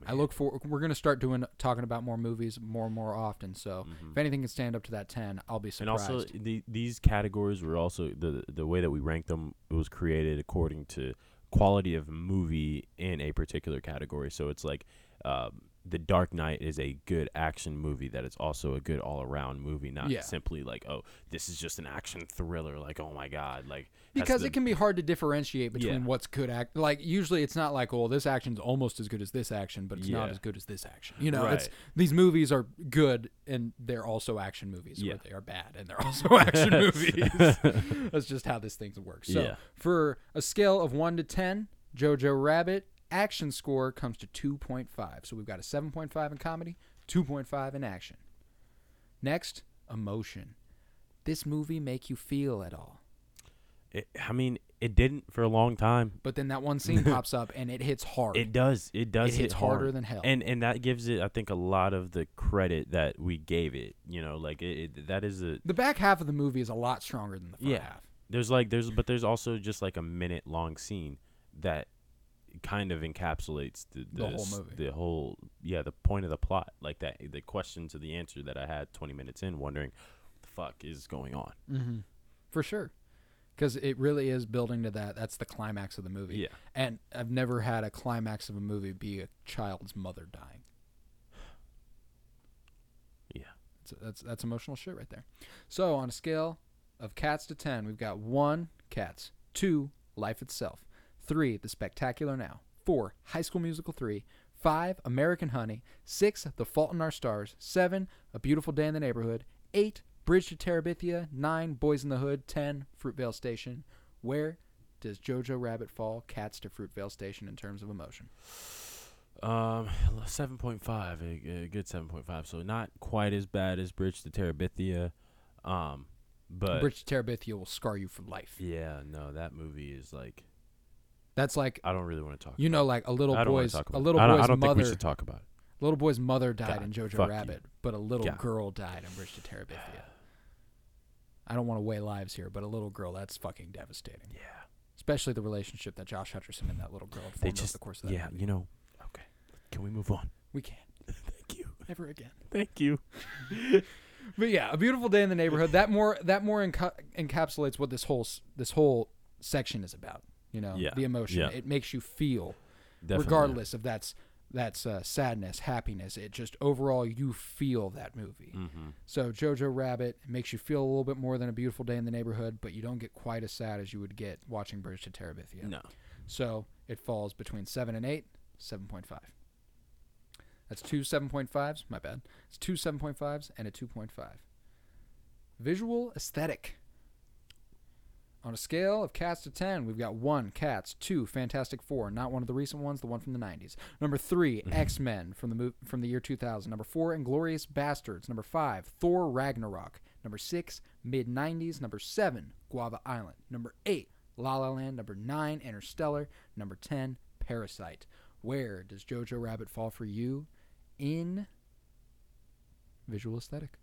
man. I look for. We're gonna start doing talking about more movies more and more often. So, mm-hmm. if anything can stand up to that ten, I'll be surprised. And also, the, these categories were also the the way that we ranked them was created according to quality of movie in a particular category. So it's like um, The Dark Knight is a good action movie that it's also a good all-around movie, not yeah. simply like, oh, this is just an action thriller, like, oh my god, like, because the, it can be hard to differentiate between yeah. what's good act. Like, usually it's not like, oh, this action's almost as good as this action, but it's yeah. not as good as this action, you know. Right. It's these movies are good and they're also action movies, yeah. or they are bad and they're also action movies. That's just how this thing works. So yeah. for a scale of one to ten, Jojo Rabbit action score comes to two point five. So we've got a seven point five in comedy, two point five in action. Next, emotion. This movie make you feel at all? It, I mean, it didn't for a long time. But then that one scene pops up and it hits hard. It does. It does it hit hits hard. harder than hell. And and that gives it, I think, a lot of the credit that we gave it. You know, like it, it, that is a... The back half of the movie is a lot stronger than the front yeah. half. There's like, there's, but there's also just like a minute long scene that kind of encapsulates the, the, the whole movie. The whole, yeah, the point of the plot. Like that, the question to the answer that I had twenty minutes in, wondering, what the fuck is going on? Mm-hmm. For sure, because it really is building to that. That's the climax of the movie. Yeah, and I've never had a climax of a movie be a child's mother dying. Yeah, so that's that's emotional shit right there. So on a scale of Cats to ten, we've got one, Cats; two, Life itself; three, The Spectacular Now; four, High School Musical three; five, American Honey; six, The Fault in Our Stars; seven, A Beautiful Day in the Neighborhood; eight, Bridge to Terabithia; nine, Boys in the Hood; ten, Fruitvale Station. Where does Jojo Rabbit fall, Cats to Fruitvale Station, in terms of emotion? Um, seven point five, a, a good seven point five. So not quite as bad as Bridge to Terabithia. Um, but Bridge to Terabithia will scar you for life. Yeah, no, that movie is like... That's like I don't really want to talk. You about know, like a little boy's a little boy's I don't, I don't mother. Think we should talk about it. Little boy's mother died God, in Jojo Rabbit, you. But a little God. girl died in Bridge to Terabithia. I don't want to weigh lives here, but a little girl, that's fucking devastating. Yeah. Especially the relationship that Josh Hutcherson and that little girl formed they just, over the course of that. Yeah, movie. You know. Okay. Can we move on? We can. Thank you. Never again. Thank you. But yeah, A Beautiful Day in the Neighborhood. That more that more enca- encapsulates what this whole this whole section is about. You know, yeah. the emotion. Yeah. It makes you feel, Definitely. regardless if that's that's uh, sadness, happiness. It just overall you feel that movie. Mm-hmm. So Jojo Rabbit makes you feel a little bit more than A Beautiful Day in the Neighborhood, but you don't get quite as sad as you would get watching Bridge to Terabithia. No. So it falls between seven and eight, seven point five. That's two seven point fives. My bad. It's two seven point fives and a two point five. Visual aesthetic. On a scale of cats to ten, we've got one, Cats, two, Fantastic Four, not one of the recent ones, the one from the nineties. Number three, mm-hmm. X-Men from the mo- from the year two thousand. Number four, Inglourious Bastards. Number five, Thor Ragnarok. Number six, mid nineties. Number seven, Guava Island. Number eight, La La Land. Number nine, Interstellar. Number ten, Parasite. Where does Jojo Rabbit fall for you in visual aesthetic?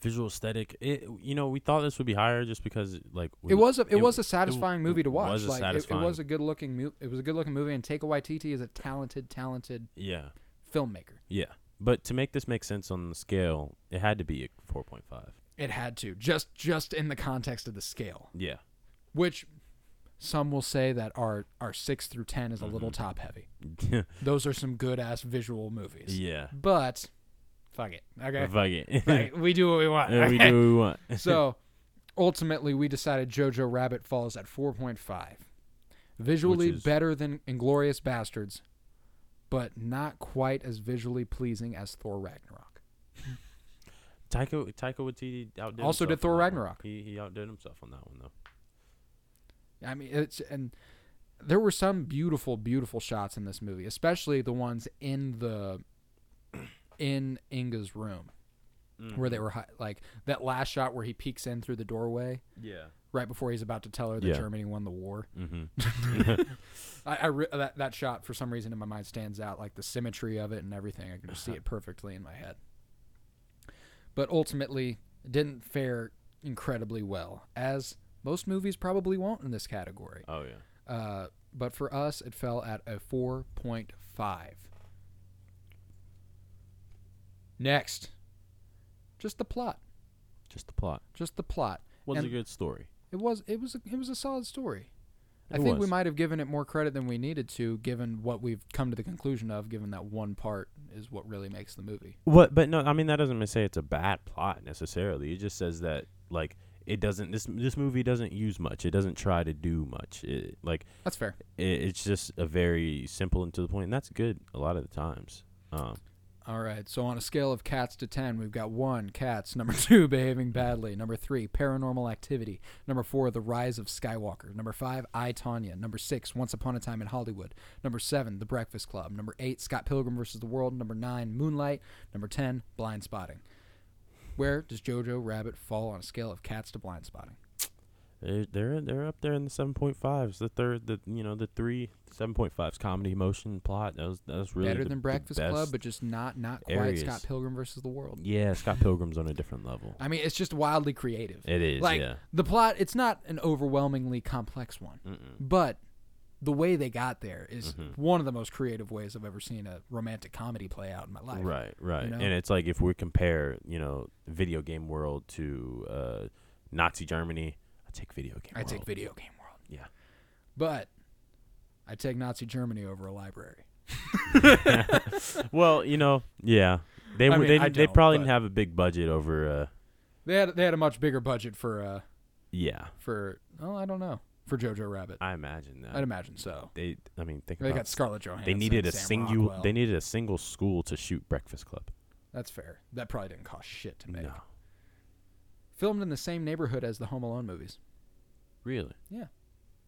Visual aesthetic, it, you know, we thought this would be higher just because, like, we, it was a it, it was a satisfying it, movie to watch. Was like, it, it was a good looking mu- it was a good looking movie, and Taika Waititi is a talented, talented yeah filmmaker. Yeah, but to make this make sense on the scale, it had to be a four point five. It had to just just in the context of the scale. Yeah, which. Some will say that our, our six through ten is a mm-hmm. little top heavy. Those are some good ass visual movies. Yeah. But fuck it. Okay. Fuck it. Like, we do what we want. Okay? We do what we want. So ultimately, we decided Jojo Rabbit falls at four point five. Visually is... better than Inglourious Bastards, but not quite as visually pleasing as Thor Ragnarok. Taika Taika Waititi outdid himself. Also did Thor Ragnarok. He, he outdid himself on that one, though. I mean, it's and there were some beautiful, beautiful shots in this movie, especially the ones in the in Inga's room, mm. where they were high, like that last shot where he peeks in through the doorway. Yeah, right before he's about to tell her that yeah. Germany won the war. Mm-hmm. I, I re- that that shot for some reason in my mind stands out, like the symmetry of it and everything. I can just see it perfectly in my head. But ultimately, it didn't fare incredibly well, as most movies probably won't in this category. Oh, yeah. Uh, but for us, it fell at a four point five. Next. Just the plot. Just the plot. Just the plot. Was and a good story. It was It was. A, it was a solid story. It I think was. we might have given it more credit than we needed to, given what we've come to the conclusion of, given that one part is what really makes the movie. What? But no, I mean, that doesn't say it's a bad plot necessarily. It just says that, like... It doesn't. This this movie doesn't use much. It doesn't try to do much. It, like that's fair. It, it's just a very simple and to the point, and that's good a lot of the times. Um, All right. So on a scale of cats to ten, we've got one, Cats. Number two, Behaving Badly. Number three, Paranormal Activity. Number four, The Rise of Skywalker. Number five, I, Tonya. Number six, Once Upon a Time in Hollywood. Number seven, The Breakfast Club. Number eight, Scott Pilgrim versus the World. Number nine, Moonlight. Number ten, Blind Spotting. Where does Jojo Rabbit fall on a scale of cats to blind spotting? They're they're, they're up there in the seven point fives. The third, the you know the three seven point fives comedy, emotion, plot. That was that's really better the, than Breakfast Club, but just not not quite areas. Scott Pilgrim versus the World. Yeah, Scott Pilgrim's on a different level. I mean, it's just wildly creative. It is like yeah. the plot. It's not an overwhelmingly complex one, Mm-mm. but the way they got there is mm-hmm. one of the most creative ways I've ever seen a romantic comedy play out in my life. Right, right. You know? And it's like if we compare, you know, video game world to uh, Nazi Germany, I take video game I world. I take video game world. Yeah. But I take Nazi Germany over a library. Well, you know, yeah. They I mean, they, they probably didn't have a big budget over... Uh, they had they had a much bigger budget for... Uh, yeah. For, oh, I don't know. For Jojo Rabbit, I imagine that. I'd imagine so. They, I mean, think they about got Scarlett Johansson. They needed a Sam single. Rockwell. They needed a single school to shoot Breakfast Club. That's fair. That probably didn't cost shit to make. No. Filmed in the same neighborhood as the Home Alone movies. Really? Yeah.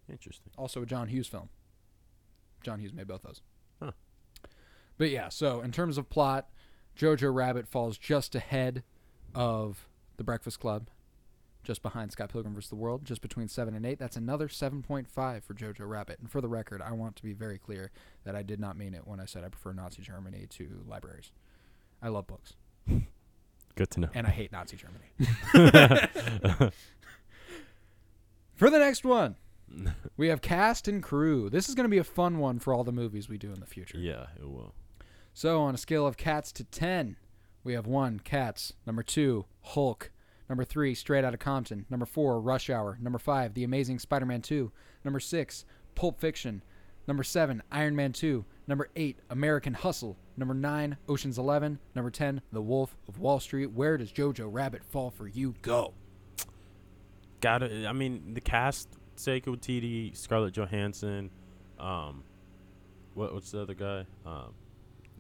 Interesting. Also a John Hughes film. John Hughes made both those. Huh. But yeah, so in terms of plot, Jojo Rabbit falls just ahead of The Breakfast Club, just behind Scott Pilgrim versus the World, just between seven and eight. That's another seven point five for Jojo Rabbit. And for the record, I want to be very clear that I did not mean it when I said I prefer Nazi Germany to libraries. I love books. Good to know. And I hate Nazi Germany. For the next one, we have cast and crew. This is going to be a fun one for all the movies we do in the future. Yeah, it will. So on a scale of cats to ten, we have one, Cats. Number two, Hulk. Number three, Straight Outta Compton. Number four, Rush Hour. Number five, The Amazing Spider-Man two. Number six, Pulp Fiction. Number seven, Iron Man two. Number eight, American Hustle. Number nine, Ocean's Eleven. Number ten, The Wolf of Wall Street. Where does Jojo Rabbit fall for you? Go. Gotta, I mean, the cast, Taika Waititi, Scarlett Johansson. Um, what, what's the other guy? Um,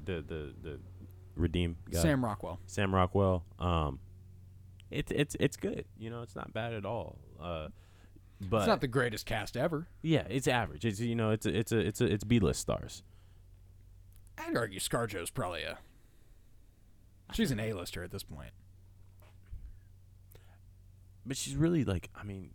the, the, the Redeem guy. Sam Rockwell. Sam Rockwell. Um. It's it's it's good, you know. It's not bad at all. Uh, but it's not the greatest cast ever. Yeah, it's average. It's you know, it's a, it's a, it's a, it's B-list stars. I'd argue ScarJo's probably a. She's an A-lister at this point. But she's really like, I mean,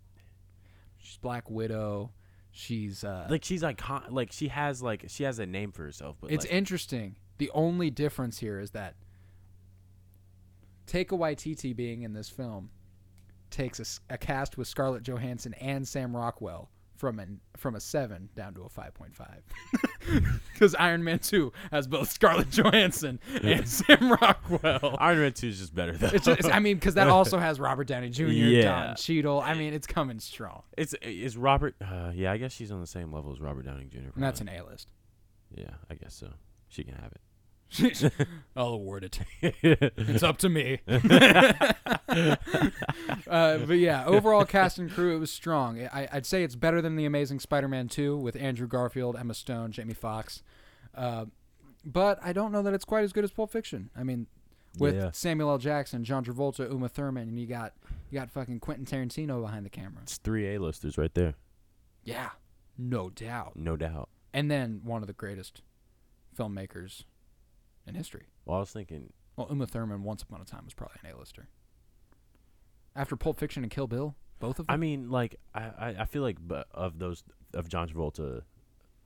she's Black Widow. She's uh, like she's icon. Like she has like she has a name for herself. But it's like, interesting. The only difference here is that Taika Waititi being in this film takes a, a cast with Scarlett Johansson and Sam Rockwell from an from a seven down to a five point five, because Iron Man two has both Scarlett Johansson and Sam Rockwell. Iron Man two is just better though. It's just, it's, I mean, because that also has Robert Downey Junior, yeah. Don Cheadle. I mean, it's coming strong. It's is Robert. Uh, yeah, I guess she's on the same level as Robert Downey Junior Probably. And that's an A-list. Yeah, I guess so. She can have it. I'll award it. It's up to me. uh, but yeah, overall cast and crew, it was strong. I, I'd say it's better than The Amazing Spider-Man two with Andrew Garfield, Emma Stone, Jamie Foxx. Uh, but I don't know that it's quite as good as Pulp Fiction. I mean, with yeah, yeah. Samuel L. Jackson, John Travolta, Uma Thurman, and you got you got fucking Quentin Tarantino behind the camera. It's three A-listers right there. Yeah, no doubt. No doubt. And then one of the greatest filmmakers in history. Well, I was thinking... Well, Uma Thurman, once upon a time, was probably an A-lister. After Pulp Fiction and Kill Bill, both of them? I mean, like, I, I feel like of those... Of John Travolta,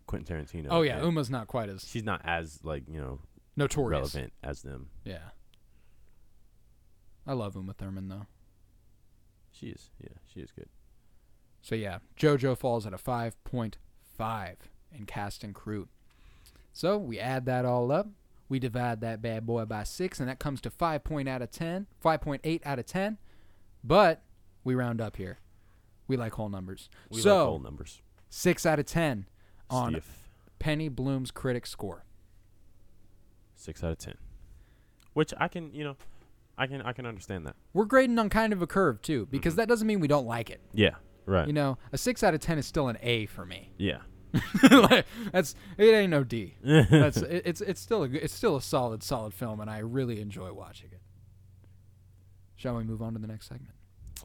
Quentin Tarantino... Oh, yeah, Uma's not quite as... She's not as, like, you know... Notorious. Relevant as them. Yeah. I love Uma Thurman, though. She is. Yeah, she is good. So, yeah, Jojo falls at a five point five in cast and crew. So, we add that all up. We divide that bad boy by six, and that comes to five point eight out of ten. five point eight out of ten, but we round up here. We like whole numbers. We so, like whole numbers. six out of ten on Steve. Penny Bloom's critic score. six out of ten. Which I can, you know, I can I can understand that. We're grading on kind of a curve, too, because mm-hmm. that doesn't mean we don't like it. Yeah, right. You know, a six out of ten is still an A for me. Yeah. Like, that's it ain't no D. That's it, it's it's still a it's still a solid solid film, and I really enjoy watching it. Shall we move on to the next segment?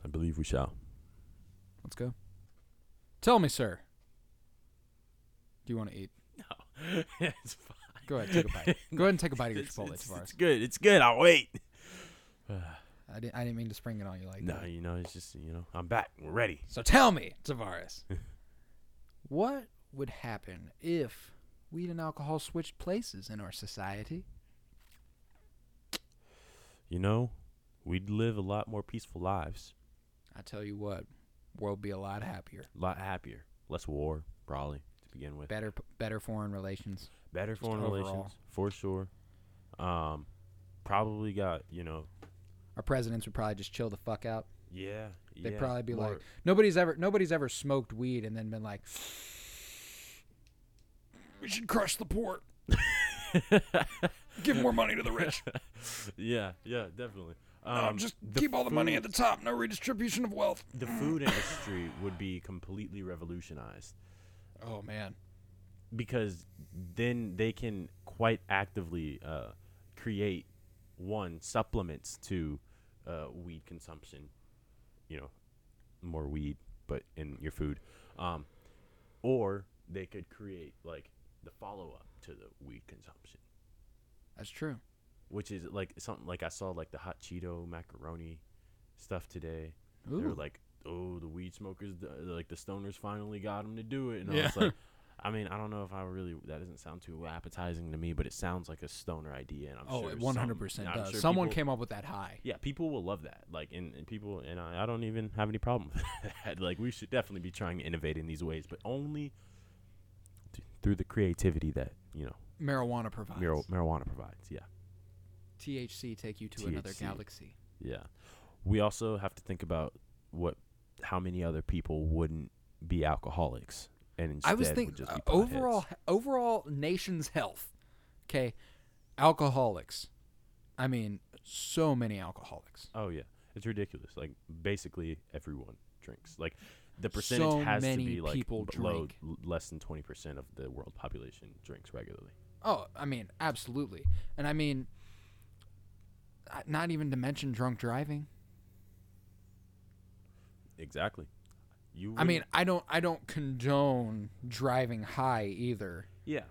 I believe we shall. Let's go. Tell me, sir. Do you want to eat? No, it's fine. Go ahead, take a bite. Go ahead and take a bite of your Chipotle, Tavares. It's, it's good. It's good. I'll wait. I didn't. I didn't mean to spring it on you like no, that. No, you know, it's just you know, I'm back. We're ready. So tell me, Tavares. What would happen if weed and alcohol switched places in our society? You know, we'd live a lot more peaceful lives. I tell you what, world would be a lot happier. A lot happier. Less war, probably, to begin with. Better better foreign relations. Better foreign relations, for sure. Um, probably got, you know... Our presidents would probably just chill the fuck out. Yeah, They'd yeah, probably be more. like, nobody's ever nobody's ever smoked weed and then been like... We should crush the port. Give more money to the rich. Yeah, yeah, definitely. Um, no, just keep all the food, money at the top. No redistribution of wealth. The food industry would be completely revolutionized. Oh, man. Because then they can quite actively uh, create, one, supplements to uh, weed consumption. You know, more weed, but in your food. Um, or they could create, like, the follow-up to the weed consumption. That's true. Which is like something like I saw like the hot Cheeto macaroni stuff today. Ooh. They were like, oh, the weed smokers, the, like the stoners finally got him to do it. And yeah. I was like, I mean, I don't know if I really, that doesn't sound too appetizing to me, but it sounds like a stoner idea. And I'm oh, sure it one hundred percent some, does. Sure Someone people, came up with that high. Yeah, people will love that. Like, and, and people, and I, I don't even have any problem with that. Like, we should definitely be trying to innovate in these ways, but only th- through the creativity that, you know, marijuana provides. Mar- marijuana provides, yeah. T H C take you to T H C. Another galaxy. Yeah. We also have to think about what, how many other people wouldn't be alcoholics. And instead I was thinking would just be uh, overall, heads. overall nation's health. Okay, alcoholics. I mean, so many alcoholics. Oh yeah, it's ridiculous. Like basically everyone drinks. Like the percentage so has to be like low, less than twenty percent of the world population drinks regularly. Oh, I mean, absolutely. And I mean, not even to mention drunk driving. Exactly. I mean, I don't I don't condone driving high either. Yeah,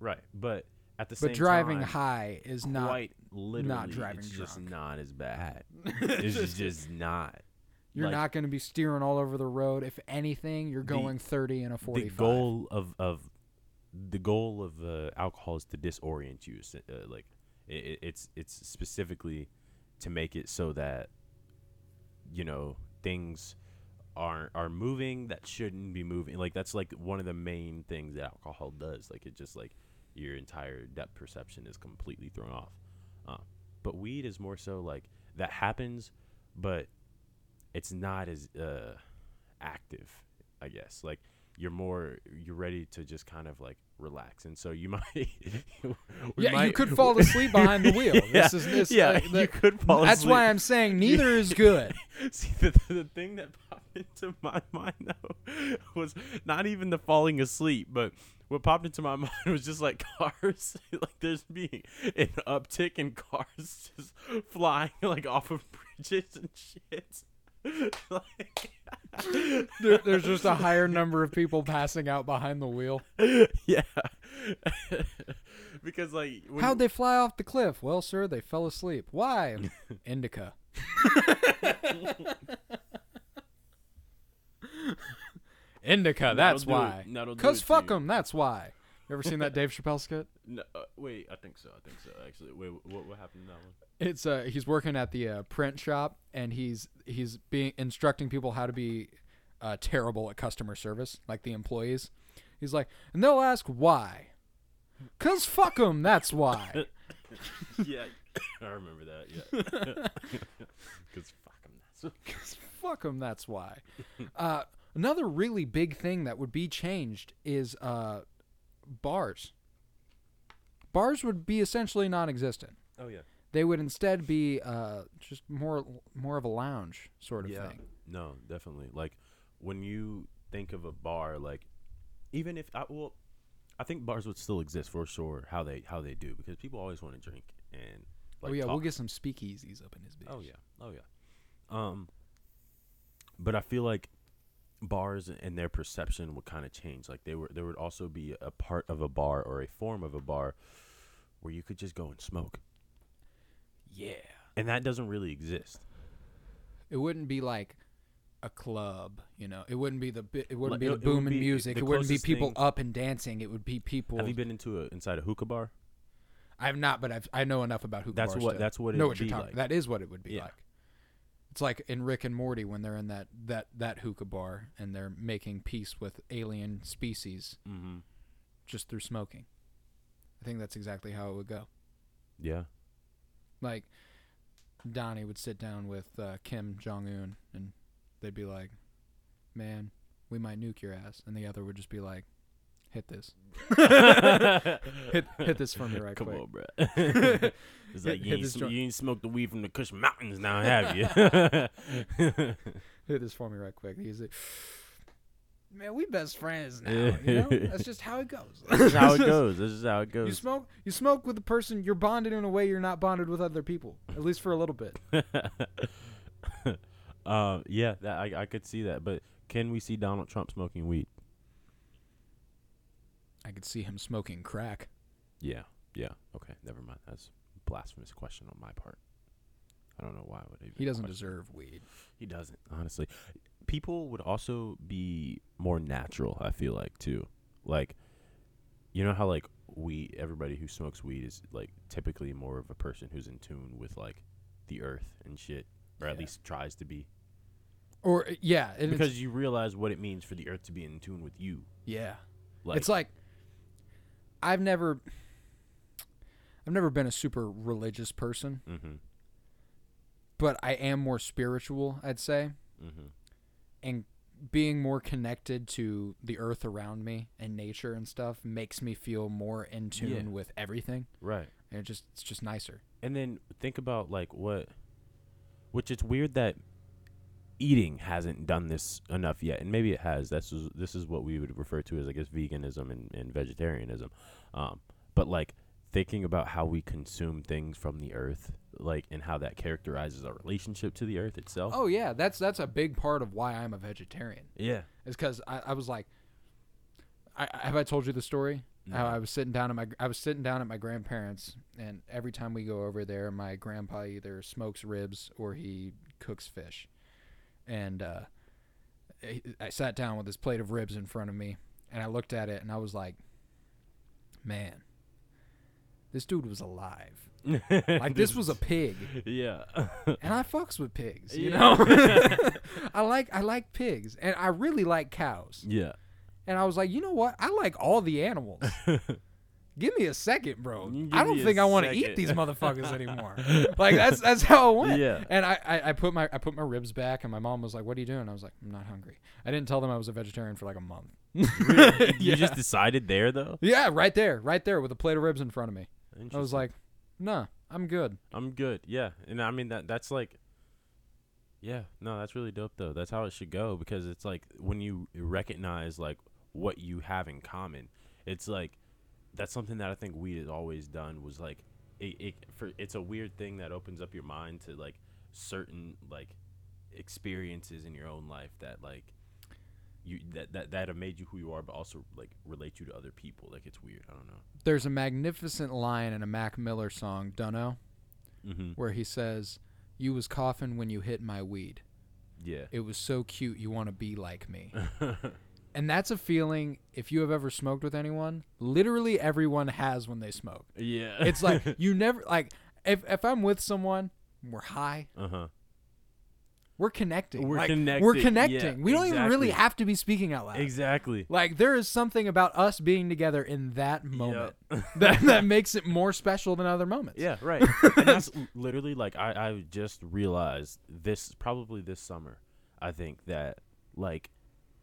right. But at the but same time, but driving high is not quite literally not driving it's drunk. Just not as bad. It's just, just not. You're like, not going to be steering all over the road. If anything, you're going the, thirty and a forty-five. The goal of, of the goal of uh, alcohol is to disorient you. Uh, like it, it's it's specifically to make it so that you know things. Are are moving that shouldn't be moving. Like that's like one of the main things that alcohol does. Like it just like your entire depth perception is completely thrown off. Uh, but weed is more so like that happens, but it's not as uh, active, I guess. Like you're more you're ready to just kind of like relax, and so you might yeah might, you could fall asleep behind the wheel. Yeah, this is this yeah like, the, you could fall that's asleep. Why I'm saying neither is good. See the the thing that. Into my mind though was not even the falling asleep, but what popped into my mind was just like cars, like there's being an uptick in cars just flying like off of bridges and shit. Like, there, there's just a higher number of people passing out behind the wheel. Yeah, because like how'd they fly off the cliff? Well, sir, they fell asleep. Why? Indica. Indica, that's why. Because fuck them, that's why. You ever seen that Dave Chappelle skit? No, uh, wait, I think so. I think so, actually. Wait, what, what happened in that one? It's uh, he's working at the uh, print shop, and he's he's being instructing people how to be uh, terrible at customer service, like the employees. He's like, and they'll ask why. Because fuck them, that's why. Yeah, I remember that, yeah. Because fuck them, that's why. Because fuck them, that's why. Uh... Another really big thing that would be changed is uh, bars. Bars would be essentially non-existent. Oh, yeah. They would instead be uh, just more more of a lounge sort of yeah. thing. No, definitely. Like, when you think of a bar, like, even if... I, well, I think bars would still exist for sure, how they how they do, because people always want to drink and, like, oh, yeah, talk. We'll get some speakeasies up in this bitch. Oh, yeah. Oh, yeah. Um, but I feel like... bars and their perception would kind of change. Like they were, there would also be a part of a bar or a form of a bar where you could just go and smoke. Yeah, and that doesn't really exist. It wouldn't be like a club, you know. It wouldn't be the it wouldn't like, be the booming be, music. It wouldn't be people thing, up and dancing. It would be people. Have you been into a, inside a hookah bar? I have not, but I've, I know enough about hookah that's bars. What, to that's what it know would what you're be talking. Like. That is what it would be yeah. like. It's like in Rick and Morty when they're in that, that, that hookah bar and they're making peace with alien species mm-hmm. just through smoking. I think that's exactly how it would go. Yeah. Like Donnie would sit down with uh, Kim Jong-un and they'd be like, man, we might nuke your ass. And the other would just be like, hit this. hit, hit this for me right Come quick. Come on, bro. It's like, hit, you, hit ain't sm- dr- you ain't smoked the weed from the Kush Mountains now, have you? Hit this for me right quick. He's like, man, we best friends now. You know, that's just how it goes. That's how it goes. This is how it goes. You smoke. You smoke with a person. You're bonded in a way you're not bonded with other people, at least for a little bit. uh, yeah, that, I, I could see that. But can we see Donald Trump smoking weed? I could see him smoking crack. Yeah. Yeah. Okay. Never mind. That's a blasphemous question on my part. I don't know why would he. He doesn't deserve it. Weed. He doesn't, honestly. People would also be more natural, I feel like, too. Like, you know how, like, we everybody who smokes weed is, like, typically more of a person who's in tune with, like, the earth and shit, or yeah. at least tries to be. Or, yeah. Because you realize what it means for the earth to be in tune with you. Yeah. Like, it's like, I've never, I've never been a super religious person. Mm-hmm. But I am more spiritual, I'd say. Mm-hmm. And being more connected to the earth around me and nature and stuff makes me feel more in tune yeah. with everything. Right. And it just it's just nicer. And then think about, like, what, which it's weird that eating hasn't done this enough yet. And maybe it has. This is, this is what we would refer to as, I guess, veganism and, and vegetarianism. Um, but, like, thinking about how we consume things from the earth, like, and how that characterizes our relationship to the earth itself. Oh yeah, that's that's a big part of why I'm a vegetarian. Yeah, it's because I, I was like, I, have I told you the story? No. How I was sitting down at my I was sitting down at my grandparents, and every time we go over there, my grandpa either smokes ribs or he cooks fish. And uh, I sat down with this plate of ribs in front of me, and I looked at it, and I was like, man, this dude was alive. Like, this was a pig. Yeah. And I fucks with pigs, you yeah. know? I like I like pigs, and I really like cows. Yeah. And I was like, you know what? I like all the animals. Give me a second, bro. Give I don't think I want to eat these motherfuckers anymore. Like, that's that's how it went. Yeah. And I, I, I put my I put my ribs back, and my mom was like, what are you doing? I was like, I'm not hungry. I didn't tell them I was a vegetarian for like a month. Really? You yeah. just decided there, though? Yeah, right there. Right there with a plate of ribs in front of me. I was like, nah, I'm good. I'm good, yeah. And I mean, that that's like, yeah, no, that's really dope, though. That's how it should go, because it's like when you recognize, like, what you have in common, it's like that's something that I think weed has always done was, like, it, it for it's a weird thing that opens up your mind to, like, certain, like, experiences in your own life that, like, You, that, that that have made you who you are, but also, like, relate you to other people. Like, it's weird. I don't know. There's a magnificent line in a Mac Miller song, Dunno, mm-hmm. where he says, "You was coughing when you hit my weed. Yeah. It was so cute you want to be like me." And that's a feeling, if you have ever smoked with anyone, literally everyone has when they smoke. Yeah. It's like, you never, like, if, if I'm with someone, we're high. Uh-huh. We're connecting. We're like, connecting. We're connecting. Yeah, we don't exactly. even really have to be speaking out loud. Exactly. Like, there is something about us being together in that moment yep. that that makes it more special than other moments. Yeah, right. And that's literally, like, I, I just realized this, probably this summer, I think, that, like,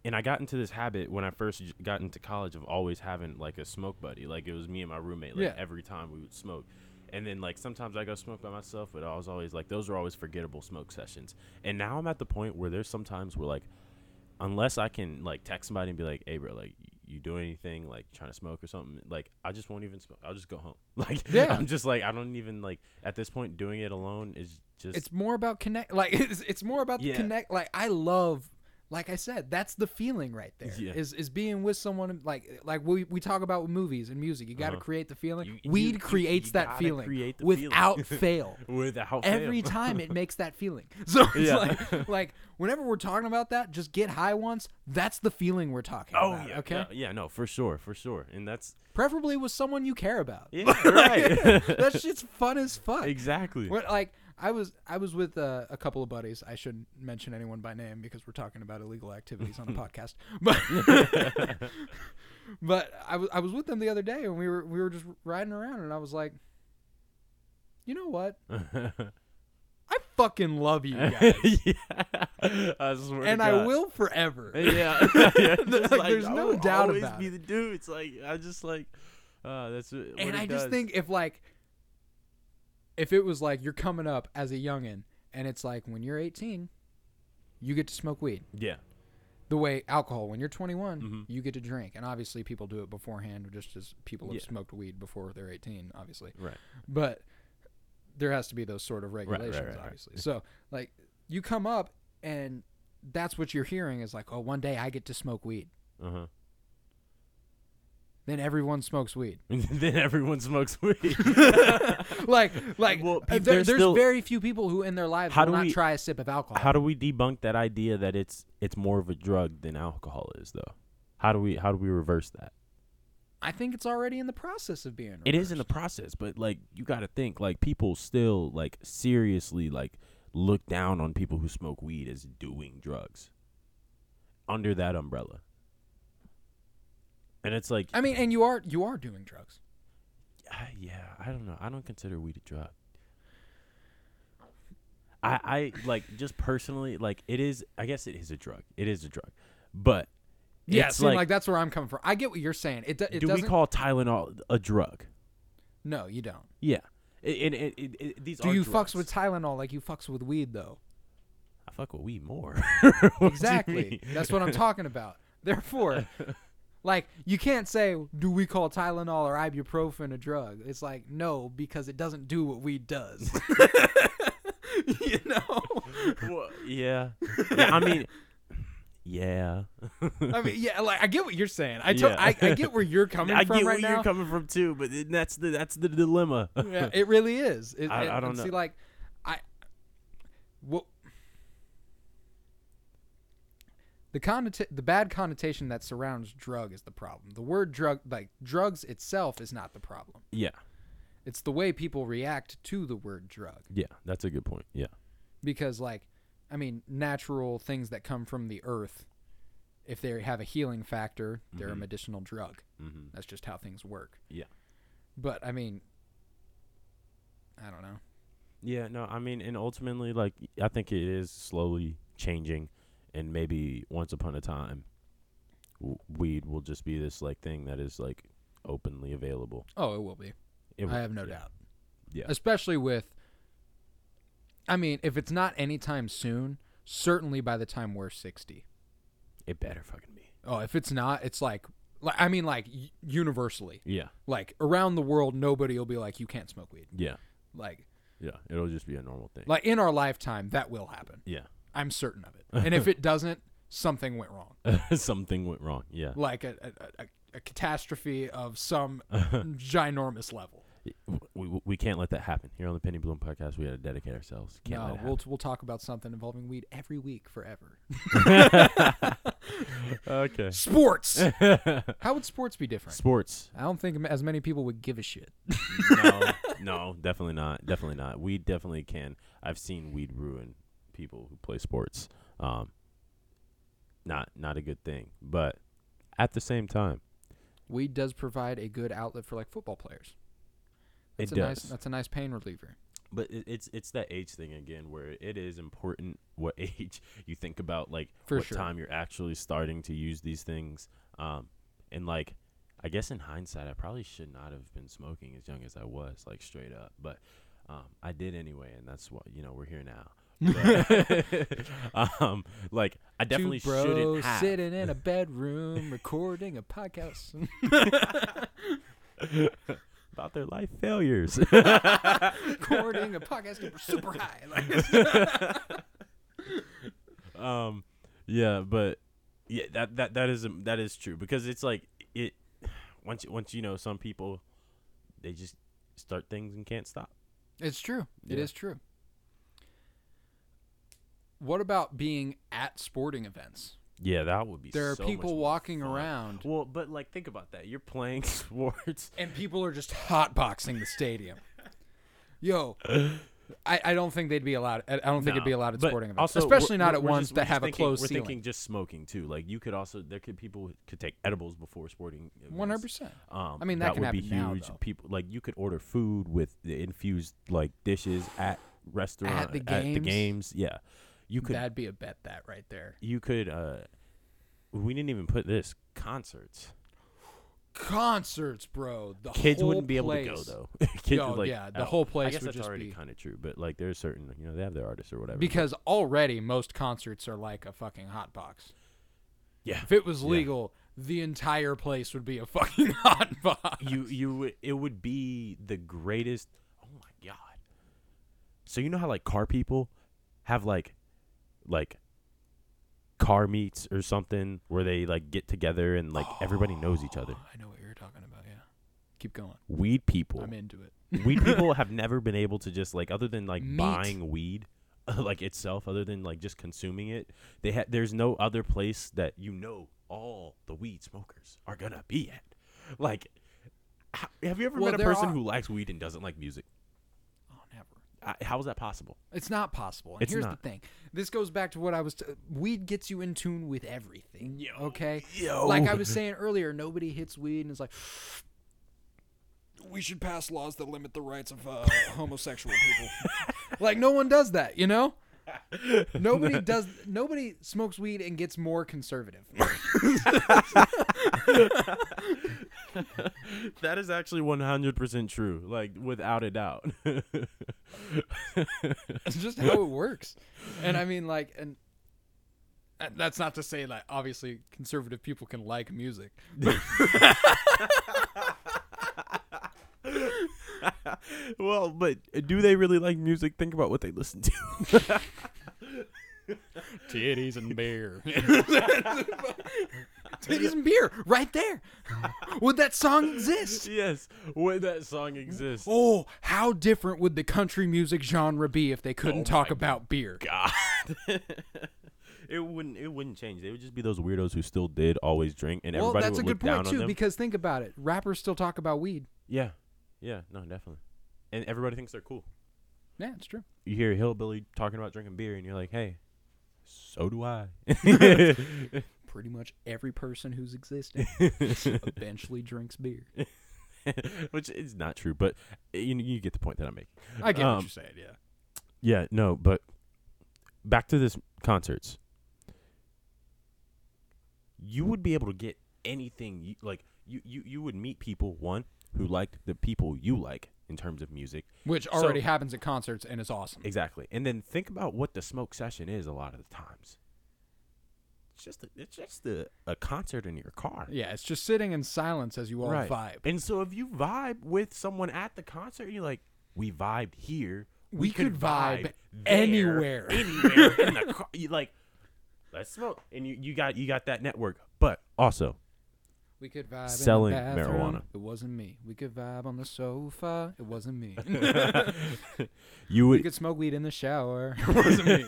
and I got into this habit when I first got into college of always having, like, a smoke buddy. Like, it was me and my roommate, like, yeah. every time we would smoke. And then, like, sometimes I go smoke by myself, but I was always like, those are always forgettable smoke sessions. And now I'm at the point where there's sometimes where, like, unless I can, like, text somebody and be like, hey, bro, like, you doing anything, like, trying to smoke or something? Like, I just won't even smoke. I'll just go home. Like, yeah. I'm just like, I don't even, like, at this point, doing it alone is just. It's more about connect. Like, it's, it's more about the yeah. connect. Like, I love, like I said, that's the feeling right there yeah. is is being with someone, like like we we talk about with movies and music. You got to uh-huh. create the feeling. You, Weed you, creates you that feeling create without feeling. fail. Without Every fail. time it makes that feeling. So it's yeah. like, like whenever we're talking about that, just get high once. That's the feeling we're talking oh, about. Oh, yeah. Okay? No, yeah, no, for sure. For sure. And that's. Preferably with someone you care about. Yeah, right. That shit's fun as fuck. Exactly. What, like. I was I was with uh, a couple of buddies. I shouldn't mention anyone by name because we're talking about illegal activities on a podcast. But but I was I was with them the other day, and we were we were just riding around, and I was like, you know what? I fucking love you guys. yeah, I swear and to God. I will forever. Yeah, yeah. Like, like, there's I no doubt always about be it. The dude. It's like I just like uh, that's what and it I does. Just think if like. If it was like you're coming up as a youngin', and it's like when you're eighteen, you get to smoke weed. Yeah. The way alcohol, when you're twenty-one, mm-hmm. you get to drink. And obviously people do it beforehand, just as people have yeah. smoked weed before they're eighteen, obviously. Right. But there has to be those sort of regulations, right, right, right, obviously. Right. So, like, you come up, and that's what you're hearing is like, oh, one day I get to smoke weed. Uh-huh. Then everyone smokes weed. Then everyone smokes weed. like, like well, there, there's, there's still, very few people who in their lives will not we, try a sip of alcohol. How do we debunk that idea that it's it's more of a drug than alcohol is, though? How do we how do we reverse that? I think it's already in the process of being reversed. It is in the process, but like you got to think, like people still like seriously like look down on people who smoke weed as doing drugs under that umbrella. And it's like I mean, and you are you are doing drugs. Uh, yeah, I don't know. I don't consider weed a drug. I I like just personally like it is. I guess it is a drug. It is a drug, but yeah, it's like, like that's where I'm coming from. I get what you're saying. It, do, it do doesn't. Do we call Tylenol a drug? No, you don't. Yeah, and it, it, it, it, these. Do are you drugs. Fucks with Tylenol like you fucks with weed though? I fuck with weed more. Exactly. That's what I'm talking about. Therefore. Like, you can't say, do we call Tylenol or ibuprofen a drug? It's like, no, because it doesn't do what weed does. You know? Well, yeah. yeah. I mean, yeah. I mean, yeah, like, I get what you're saying. I, to- yeah. I, I get where you're coming I from right now. I get where you're coming from, too, but it, that's the that's the dilemma. Yeah, it really is. It, I, it, I don't know. See, like, I... Well, The connota- the bad connotation that surrounds drug is the problem. The word drug, like drugs itself, is not the problem. Yeah. It's the way people react to the word drug. Yeah, that's a good point. Yeah. Because, like, I mean, natural things that come from the earth, if they have a healing factor, they're mm-hmm. a medicinal drug. Mm-hmm. That's just how things work. Yeah. But, I mean, I don't know. Yeah, no, I mean, and ultimately, like, I think it is slowly changing. And maybe once upon a time, w- weed will just be this like thing that is like openly available. Oh, it will be. It will, I have no yeah. doubt. Yeah. Especially with, I mean, if it's not anytime soon, certainly by the time we're sixty. It better fucking be. Oh, if it's not, it's like, like I mean, like y- universally. Yeah. Like around the world, nobody will be like, you can't smoke weed. Yeah. Like. Yeah, it'll just be a normal thing. Like in our lifetime, that will happen. Yeah. I'm certain of it. And if it doesn't, something went wrong. Something went wrong, yeah. Like a a, a, a catastrophe of some ginormous level. We, we we can't let that happen. Here on the Penny Bloom podcast, we got to dedicate ourselves. Can't no, let it happen. We'll, we'll talk about something involving weed every week forever. Okay. Sports. How would sports be different? Sports. I don't think as many people would give a shit. no, no, definitely not. Definitely not. Weed definitely can. I've seen weed ruin people who play sports, um, not not a good thing. But at the same time, weed does provide a good outlet for like football players. That's it a does. Nice, that's a nice pain reliever. But it, it's it's that age thing again, where it is important what age you think about, like for what sure. time you're actually starting to use these things. Um, and like, I guess in hindsight, I probably should not have been smoking as young as I was, like straight up. But um, I did anyway, and that's why you know we're here now. um, like I definitely Two bros shouldn't have sitting in a bedroom recording a podcast about their life failures. Recording a podcast super high. Like um, yeah, but yeah, that that that is that is true because it's like it once once you know some people they just start things and can't stop. It's true. Yeah. It is true. What about being at sporting events? Yeah, that would be so much fun. There are people walking around. Well, but, like, think about that. You're playing sports. And people are just hotboxing the stadium. Yo, I, I don't think they'd be allowed. I don't think no, it'd be allowed at sporting events. Also, especially not at ones just, that have thinking, a closed we're ceiling. We're thinking just smoking, too. Like, you could also, there could, people could take edibles before sporting events. one hundred percent. Um, I mean, that, that can happen now, though. That would be huge. People, like, you could order food with the infused, like, dishes at restaurants. At the games. At the games, yeah. You could, That'd be a bet, that right there. You could, uh, we didn't even put this, concerts. Concerts, bro. The Kids whole wouldn't be place. Able to go, though. Kids oh, like, yeah, the oh, whole place would just be. I guess that's already kind of true, but, like, there's certain, you know, they have their artists or whatever. Because but. Already most concerts are like a fucking hot box. Yeah. If it was legal, yeah. the entire place would be a fucking hot box. You, you, it would be the greatest, oh, my God. So you know how, like, car people have, like, like car meets or something where they like get together and like oh, everybody knows each other. I know what you're talking Keep going. Weed people. I'm into it. Weed people have never been able to just like, other than like Meat. buying weed, like itself, other than like just consuming it. They ha- there's no other place that you know all the weed smokers are gonna be at. Like, ha- have you ever well, met a person are- who likes weed and doesn't like music? How is that possible? It's not possible. And it's here's not. the thing. This goes back to what I was... T- weed gets you in tune with everything, yo, okay? Yo. Like I was saying earlier, nobody hits weed and is like, we should pass laws that limit the rights of uh, homosexual people. Like, no one does that, you know? Nobody does... Nobody smokes weed and gets more conservative. That is actually one hundred percent true, like, without a doubt. It's just how it works. And I mean, like, and, and that's not to say that obviously conservative people can like music. Well, but do they really like music? Think about what they listen to. Titties and beer. Titties and beer, right there. Would that song exist? Yes, would that song exist? Oh, how different would the country music genre be if they couldn't oh talk about beer? God. It wouldn't. It wouldn't change. They would just be those weirdos who still did always drink, and well, everybody would look down on them. Well, that's a good point too, because think about it. Rappers still talk about weed. Yeah, yeah, no, definitely. And everybody thinks they're cool. Yeah, it's true. You hear a hillbilly talking about drinking beer, and you're like, hey, so do I. Pretty much every person who's existing eventually drinks beer. Which is not true, but you you get the point that I'm making. I get um, what you're saying, yeah. Yeah, no, but back to this concerts. You would be able to get anything. You, like, you, you, you would meet people, one, who liked the people you like in terms of music. Which already so, happens at concerts and is awesome. Exactly. And then think about what the smoke session is a lot of the times. It's just a, it's just a, a concert in your car. Yeah, it's just sitting in silence as you all right. vibe. And so if you vibe with someone at the concert, you're like, we vibed here. We, we could, could vibe, vibe there, anywhere. Anywhere in the car. You like, let's smoke. And you, you got you got that network. But also, we could vibe selling in the bathroom. Marijuana. It wasn't me. We could vibe on the sofa. It wasn't me. You would, we could smoke weed in the shower. It wasn't me.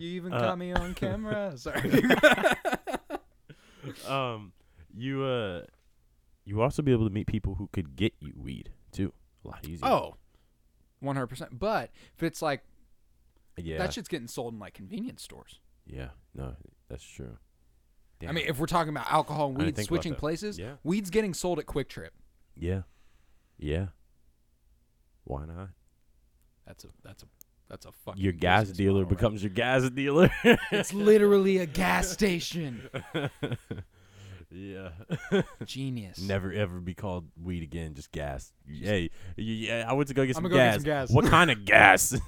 You even uh, caught me on camera. Sorry. um, you uh, you also be able to meet people who could get you weed too. A lot easier. Oh, one hundred percent. But if it's like, yeah, that shit's getting sold in like convenience stores. Yeah, no, that's true. Damn. I mean, if we're talking about alcohol and weed switching places, yeah. weed's getting sold at Quick Trip. Yeah, yeah. Why not? That's a that's a. That's a fucking. Your gas dealer model, becomes right? your gas dealer. It's literally a gas station. Yeah. Genius. Never ever be called weed again. Just gas. Hey, yeah, I went to go get, some, go gas. get some gas. What kind of gas?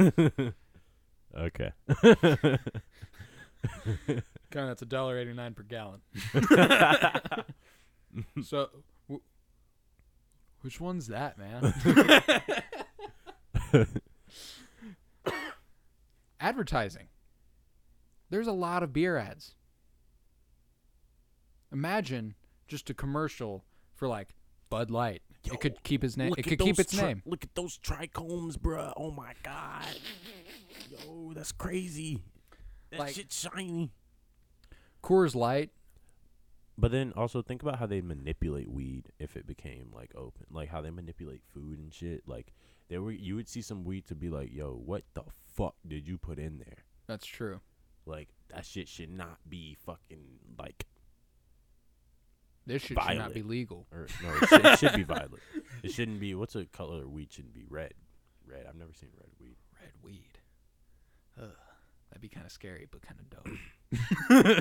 Okay. Kind of. That's one dollar and eighty-nine cents per gallon. So, w- which one's that, man? Advertising. There's a lot of beer ads. Imagine just a commercial for like Bud Light. Yo, it could keep his name. It could keep its tri- name. Look at those trichomes, bruh. Oh my god. Yo, that's crazy. That like, shit's shiny. Coors Light. But then also think about how they manipulate weed if it became like open, like how they manipulate food and shit. Like there were, you would see some weed to be like, yo, what the fuck did you put in there? That's true. Like that shit should not be fucking like. This shit violet. should not be legal. Or, no, it, should, it should be violet. It shouldn't be. What's a color of weed? Shouldn't be red. Red. I've never seen red weed. Red weed. Ugh. That'd be kind of scary, but kind of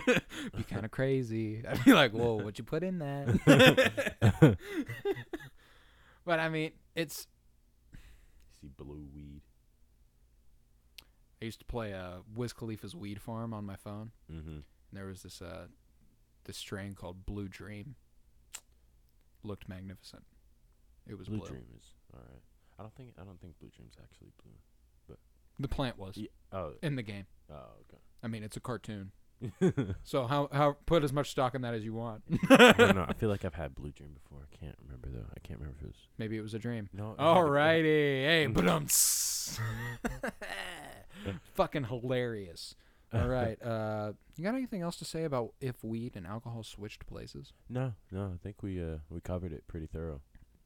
dope. Be kind of crazy. I'd be like, whoa, what you put in that? But I mean, it's. See blue weed. I used to play uh, Wiz Khalifa's Weed Farm on my phone. Mm-hmm. And there was this uh, this strain called Blue Dream. Looked magnificent. It was blue. Blue Dream is all right. I don't think I don't think Blue Dream's actually blue, but the plant was. Yeah. Oh. In the game. Oh, okay. I mean, it's a cartoon. So how how put as much stock in that as you want. I don't know. I feel like I've had Blue Dream before. I can't remember though. I can't remember if it was. Maybe it was a dream. No. Alrighty. Hey, badumts. Fucking hilarious. All right. Uh, you got anything else to say about if weed and alcohol switched places? No, no. I think we uh, we covered it pretty thorough.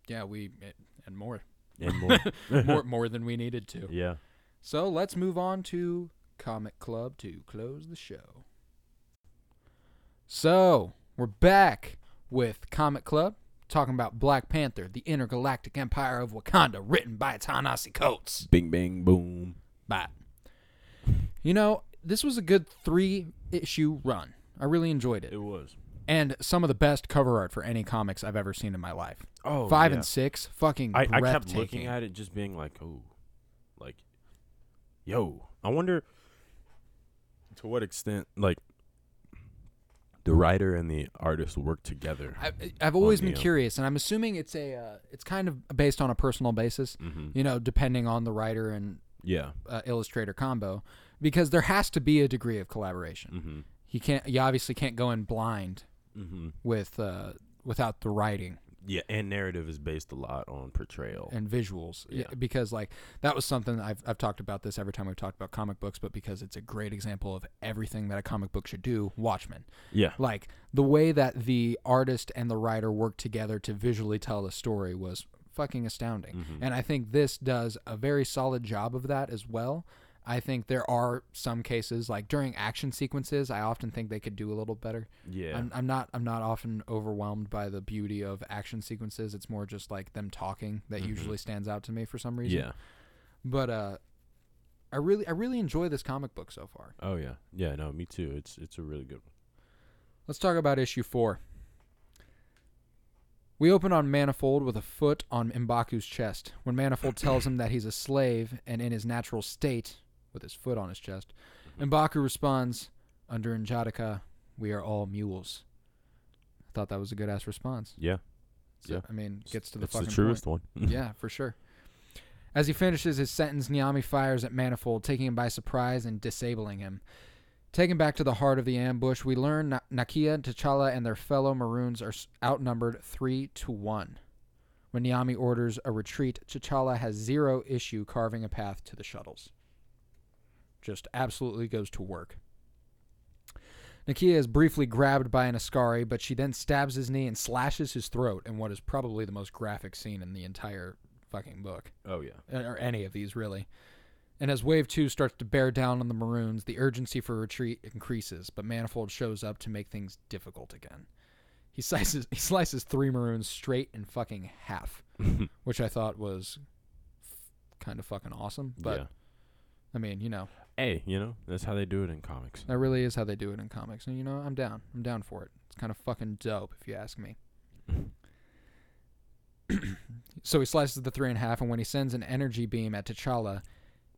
Yeah, we it, and more. And more. more more than we needed to. Yeah. So let's move on to Comic Club to close the show. So we're back with Comic Club talking about Black Panther, the Intergalactic Empire of Wakanda, written by Ta-Nehisi Coates. Bing, bang, boom. Bye. You know, this was a good three-issue run. I really enjoyed it. It was. And some of the best cover art for any comics I've ever seen in my life. Oh, Five yeah. and six, fucking I, breathtaking. I kept looking at it just being like, oh, like, yo. I wonder to what extent, like, the writer and the artist work together. I, I've always been curious, and I'm assuming it's a, uh, it's kind of based on a personal basis, mm-hmm. you know, depending on the writer and yeah. uh, illustrator combo. Because there has to be a degree of collaboration. Mm-hmm. You can't. You obviously can't go in blind mm-hmm. with uh, without the writing. Yeah, and narrative is based a lot on portrayal and visuals. Yeah, yeah because like that was something that I've I've talked about this every time we've talked about comic books, but because it's a great example of everything that a comic book should do. Watchmen. Yeah, like the way that the artist and the writer worked together to visually tell the story was fucking astounding, mm-hmm. and I think this does a very solid job of that as well. I think there are some cases, like during action sequences, I often think they could do a little better. Yeah, I'm, I'm not. I'm not often overwhelmed by the beauty of action sequences. It's more just like them talking that mm-hmm. usually stands out to me for some reason. Yeah, but uh, I really, I really enjoy this comic book so far. Oh yeah, yeah. No, me too. It's it's a really good one. Let's talk about issue four. We open on Manifold with a foot on M'Baku's chest. When Manifold tells him that he's a slave and in his natural state. With his foot on his chest. Mm-hmm. M'Baku responds, "Under N'Jadaka, we are all mules." I thought that was a good-ass response. Yeah. So, yeah. I mean, gets to the it's fucking It's the truest point. one. Yeah, for sure. As he finishes his sentence, N'Yami fires at Manifold, taking him by surprise and disabling him. Taken back to the heart of the ambush, we learn Na- Nakia, T'Challa, and their fellow Maroons are outnumbered three to one. When N'Yami orders a retreat, T'Challa has zero issue carving a path to the shuttles. Just absolutely goes to work. Nakia is briefly grabbed by an Ascari, but she then stabs his knee and slashes his throat in what is probably the most graphic scene in the entire fucking book. Oh, yeah. Or any of these, really. And as Wave two starts to bear down on the Maroons, the urgency for retreat increases, but Manifold shows up to make things difficult again. He slices, he slices three Maroons straight in fucking half, which I thought was f- kind of fucking awesome, but... Yeah. I mean, you know. Hey, you know, that's how they do it in comics. That really is how they do it in comics. And, you know, I'm down. I'm down for it. It's kind of fucking dope, if you ask me. So he slices the three in half, and when he sends an energy beam at T'Challa,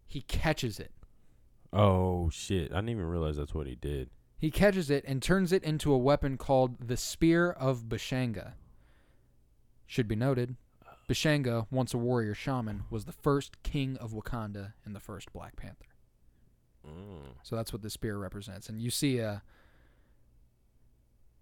he catches it. Oh, shit. I didn't even realize that's what he did. He catches it and turns it into a weapon called the Spear of Bashanga. Should be noted. Bashanga, once a warrior shaman, was the first king of Wakanda and the first Black Panther. Mm. So that's what the spear represents. And you see uh,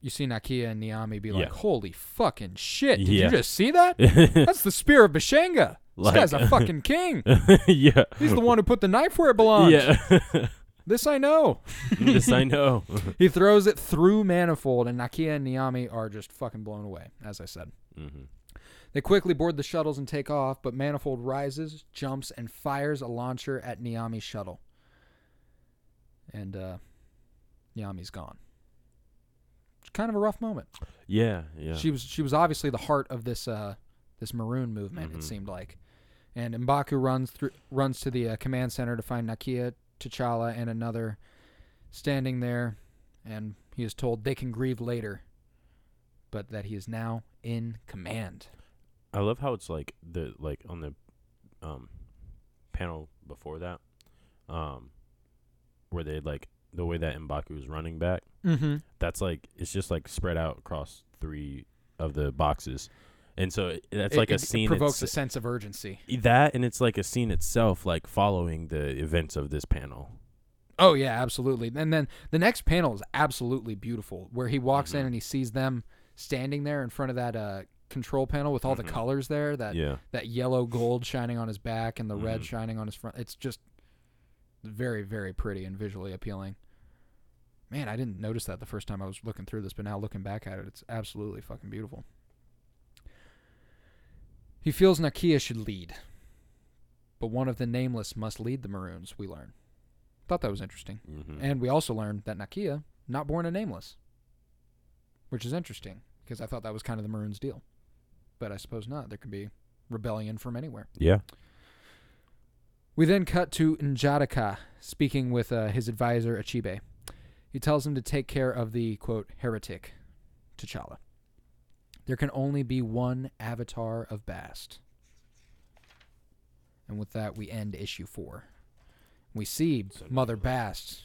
you see Nakia and N'Yami be like, yeah. holy fucking shit, did yeah. you just see that? That's the spear of Bashanga. Like, this guy's a fucking king. Yeah. He's the one who put the knife where it belongs. Yeah. This I know. This I know. He throws it through Manifold, and Nakia and N'Yami are just fucking blown away, as I said. Mm-hmm. They quickly board the shuttles and take off, but Manifold rises, jumps, and fires a launcher at Niami's shuttle. And uh, Niami's gone. It's kind of a rough moment. Yeah, yeah. She was she was obviously the heart of this uh, this Maroon movement, mm-hmm. it seemed like. And M'Baku runs through, runs to the uh, command center to find Nakia, T'Challa, and another standing there, and he is told they can grieve later, but that he is now in command. I love how it's like the like on the um, panel before that, um, where they like the way that M'Baku is running back. Mm-hmm. That's like it's just like spread out across three of the boxes, and so it, that's it, like it, a scene. It provokes a sense of urgency. That and it's like a scene itself, like following the events of this panel. Oh, yeah, absolutely. And then the next panel is absolutely beautiful, where he walks mm-hmm. in and he sees them standing there in front of that uh, control panel with all mm-hmm. the colors there, that yeah. that yellow gold shining on his back and the mm-hmm. red shining on his front. It's just very, very pretty and visually appealing. Man, I didn't notice that the first time I was looking through this, but now looking back at it, it's absolutely fucking beautiful. He feels Nakia should lead, but one of the Nameless must lead the Maroons, we learn. Thought that was interesting. Mm-hmm. And we also learned that Nakia, not born a Nameless, which is interesting because I thought that was kind of the Maroons' deal. But I suppose not. There could be rebellion from anywhere. Yeah. We then cut to N'Jadaka speaking with uh, his advisor, Achibe. He tells him to take care of the, quote, heretic, T'Challa. There can only be one avatar of Bast. And with that, we end issue four. We see so Mother Bast.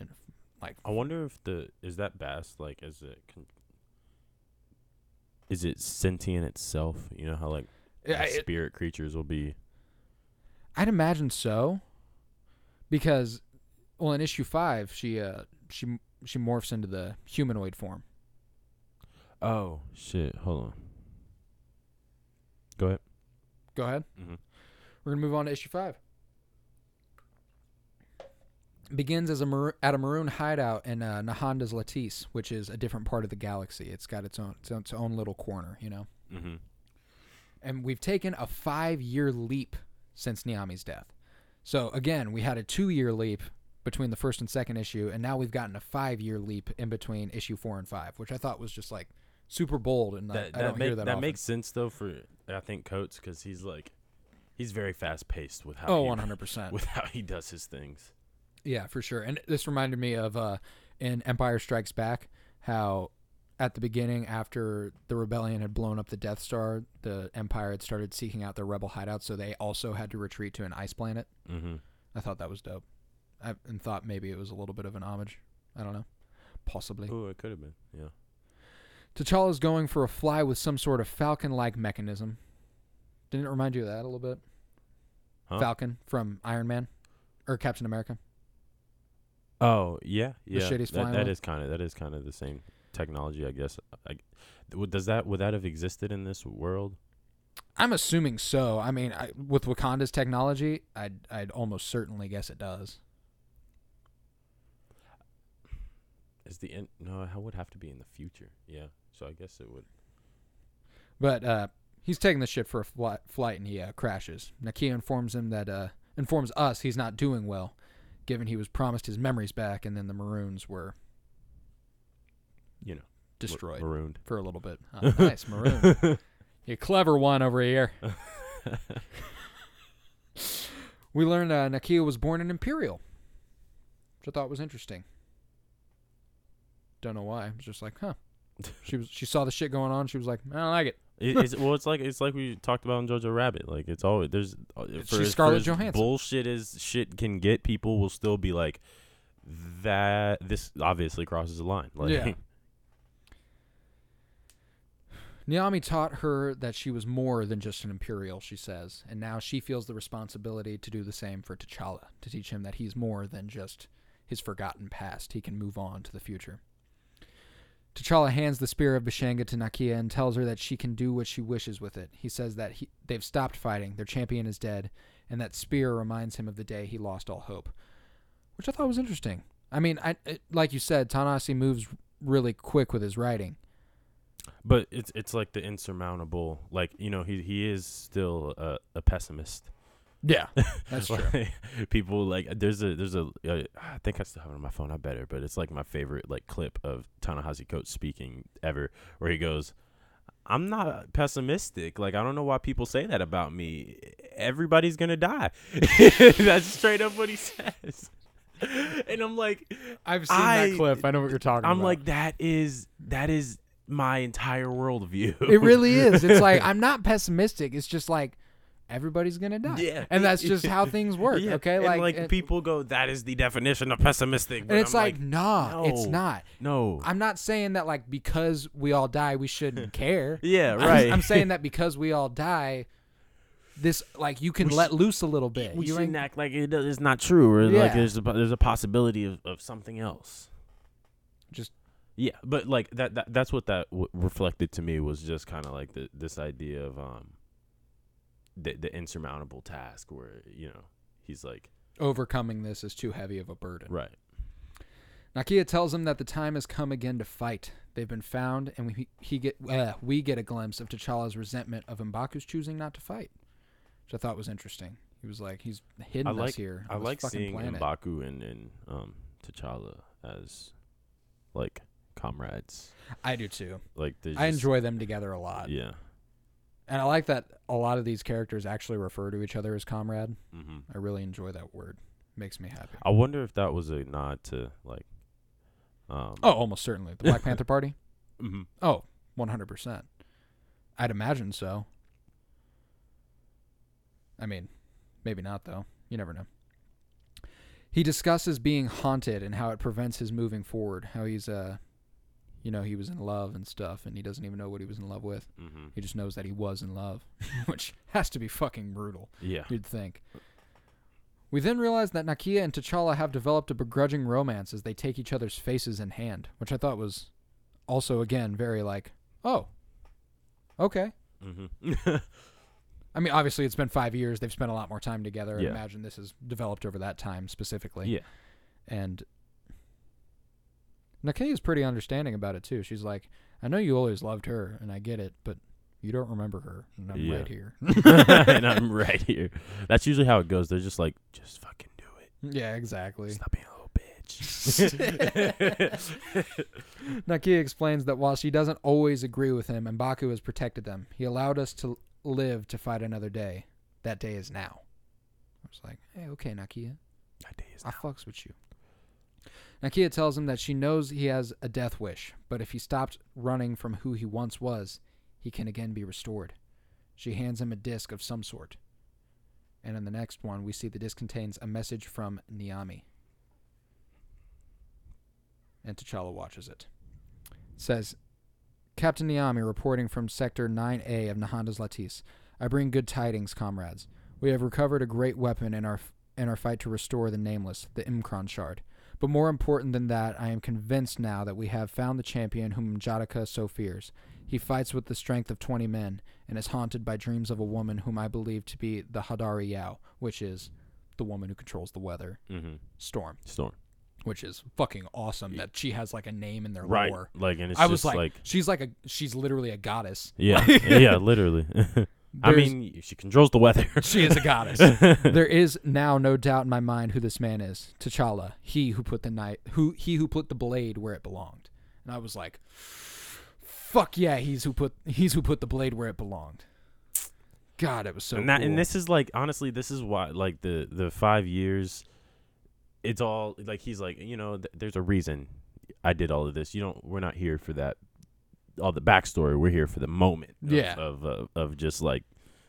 And, like, I wonder if the, is that Bast, like, is it, con- is it sentient itself? You know how, like, yeah, it, spirit creatures will be. I'd imagine so. Because... Well, in issue five, she uh she she morphs into the humanoid form. Oh shit! Hold on. Go ahead. Go ahead. Mm-hmm. We're gonna move on to issue five. It begins as a mar- at a maroon hideout in uh, Nahonda's Lattice, which is a different part of the galaxy. It's got its own its own, its own little corner, you know. Mm-hmm. And we've taken a five-year leap since N'Yami's death. So again, we had a two-year leap between the first and second issue, and now we've gotten a five-year leap in between issue four and five, which I thought was just, like, super bold, and that, I, I don't make, hear that That often. Makes sense, though, for, I think, Coates, because he's, like, he's very fast-paced with how, oh, he, one hundred percent. With how he does his things. Yeah, for sure. And this reminded me of uh, in Empire Strikes Back, how at the beginning, after the rebellion had blown up the Death Star, the Empire had started seeking out their rebel hideouts, so they also had to retreat to an ice planet. Mm-hmm. I thought that was dope. I, and thought maybe it was a little bit of an homage. I don't know. Possibly. Oh, it could have been, yeah. T'Challa's going for a fly with some sort of falcon-like mechanism. Didn't it remind you of that a little bit? Huh? Falcon from Iron Man? Or Captain America? Oh, yeah, yeah. The shit he's flying that, that is kind of That is kind of the same technology, I guess. I, does that, would that have existed in this world? I'm assuming so. I mean, I, with Wakanda's technology, I'd, I'd almost certainly guess it does. Is the end? No, it would have to be in the future. Yeah, so I guess it would. But uh, he's taking the ship for a fl- flight, and he uh, crashes. Nakia informs him that uh, informs us he's not doing well, given he was promised his memories back, and then the Maroons were, you know, destroyed, mar- marooned for a little bit. Oh, nice maroon, you clever one over here. We learned uh, Nakia was born an Imperial, which I thought was interesting. Don't know why. I was just like, huh. She was. She saw the shit going on. She was like, I don't like it. it it's, well, it's like it's like we talked about in Jojo Rabbit. Like it's always there's. For Scarlett Johansson. Bullshit is shit can get people will still be like that. This obviously crosses the line. Like, yeah. N'Yami taught her that she was more than just an Imperial. She says, and now she feels the responsibility to do the same for T'Challa, to teach him that he's more than just his forgotten past. He can move on to the future. T'Challa hands the spear of Bashanga to Nakia and tells her that she can do what she wishes with it. He says that he, they've stopped fighting, their champion is dead, and that spear reminds him of the day he lost all hope, which I thought was interesting. I mean, I it, like you said, Ta-Nehisi moves really quick with his writing. But it's it's like the insurmountable, like, you know, he he is still a, a pessimist. Yeah, that's true. Like, people like there's a there's a uh, I think I still have it on my phone. I better, but it's like my favorite like clip of Ta-Nehisi Coates speaking ever, where he goes, "I'm not pessimistic. Like I don't know why people say that about me. Everybody's gonna die." That's straight up what he says. And I'm like, I've seen I, that clip. I know what you're talking. I'm about. I'm like, that is that is my entire worldview. It really is. It's like I'm not pessimistic. It's just like. Everybody's gonna die, yeah, and that's just how things work. Yeah. Okay, and like, like and, people go, that is the definition of pessimistic, but and it's I'm like, like nah, no, it's not. No, I'm not saying that like because we all die, we shouldn't care. Yeah, right. I'm, I'm saying that because we all die, this, like, you can we let sh- loose a little bit. We you shouldn't act like it does, it's not true, or yeah. like there's a, there's a possibility of, of something else. Just yeah, but like that, that that's what that w- reflected to me was just kind of like the, this idea of um the the insurmountable task where, you know, he's like overcoming this is too heavy of a burden. Right. Nakia tells him that the time has come again to fight. They've been found, and we he get uh, we get a glimpse of T'Challa's resentment of M'Baku's choosing not to fight, which I thought was interesting. He was like, he's hidden I us like, here. I like seeing planet. M'Baku and, and um, T'Challa as like comrades. I do too. Like just, I enjoy them together a lot. Yeah, and I like that a lot of these characters actually refer to each other as comrade. Mm-hmm. I really enjoy that word. Makes me happy. I wonder if that was a nod to like. Um, oh, almost certainly. The Black Panther Party? Mm-hmm. Oh, one hundred percent. I'd imagine so. I mean, maybe not, though. You never know. He discusses being haunted and how it prevents his moving forward. How he's, uh, you know, he was in love and stuff, and he doesn't even know what he was in love with. Mm-hmm. He just knows that he was in love, which has to be fucking brutal. Yeah. You'd think. We then realize that Nakia and T'Challa have developed a begrudging romance as they take each other's faces in hand, which I thought was also, again, very like, oh, okay. Mm-hmm. I mean, obviously, it's been five years. They've spent a lot more time together. Yeah. I imagine this has developed over that time specifically. Yeah. And Nakia is pretty understanding about it, too. She's like, I know you always loved her, and I get it, but... You don't remember her, and I'm yeah. right here. And I'm right here. That's usually how it goes. They're just like, just fucking do it. Yeah, exactly. Stop being a little bitch. Nakia explains that while she doesn't always agree with him, M'Baku has protected them. He allowed us to live to fight another day. That day is now. I was like, hey, okay, Nakia. That day is now. I fucks with you. Nakia tells him that she knows he has a death wish, but if he stopped running from who he once was, he can again be restored. She hands him a disc of some sort. And in the next one, we see the disc contains a message from N'Yami. And T'Challa watches it. It says, Captain N'Yami reporting from Sector nine A of Nahonda's Lattice. I bring good tidings, comrades. We have recovered a great weapon in our in our fight to restore the Nameless, the Imkron Shard. But more important than that, I am convinced now that we have found the champion whom N'Jadaka so fears. He fights with the strength of twenty men and is haunted by dreams of a woman whom I believe to be the Hadari Yao, which is the woman who controls the weather, mm-hmm. Storm. Storm. Which is fucking awesome that she has like a name in their right. lore. Like, and it's I just was like, like, she's like a, she's literally a goddess. Yeah, yeah, literally. I mean, she controls the weather. She is a goddess. There is now no doubt in my mind who this man is, T'Challa. He who put the knife, who he who put the blade where it belonged, and I was like. Fuck yeah, he's who put he's who put the blade where it belonged. God, it was so. And, that, cool. and this is like honestly, this is why like the the five years, it's all like he's like you know th- there's a reason I did all of this. You don't we're not here for that all the backstory. We're here for the moment. Of, yeah. Of, of of just like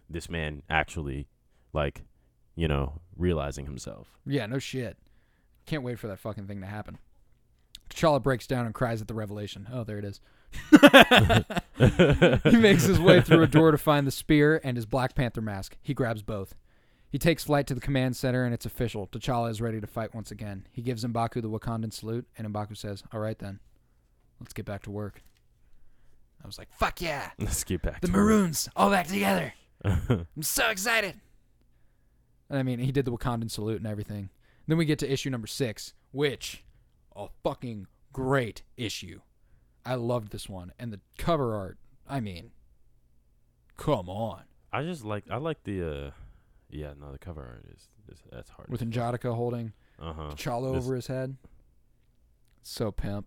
this man actually like you know realizing himself. Yeah, no shit. Can't wait for that fucking thing to happen. T'Challa breaks down and cries at the revelation. Oh, there it is. He makes his way through a door to find the spear and his Black Panther mask. He grabs both. He takes flight to the command center, and it's official. T'Challa is ready to fight once again. He gives M'Baku the Wakandan salute, and M'Baku says, all right then, let's get back to work. I was like, fuck yeah. Let's get back the to Maroons, work. All back together. I'm so excited. And I mean, he did the Wakandan salute and everything. Then we get to issue number six, which, a fucking great issue. I loved this one, and the cover art. I mean, come on. I just like I like the, uh, yeah. No, the cover art is, is that's hard. With N'Jadaka holding uh-huh. T'Challa this... over his head. So pimp,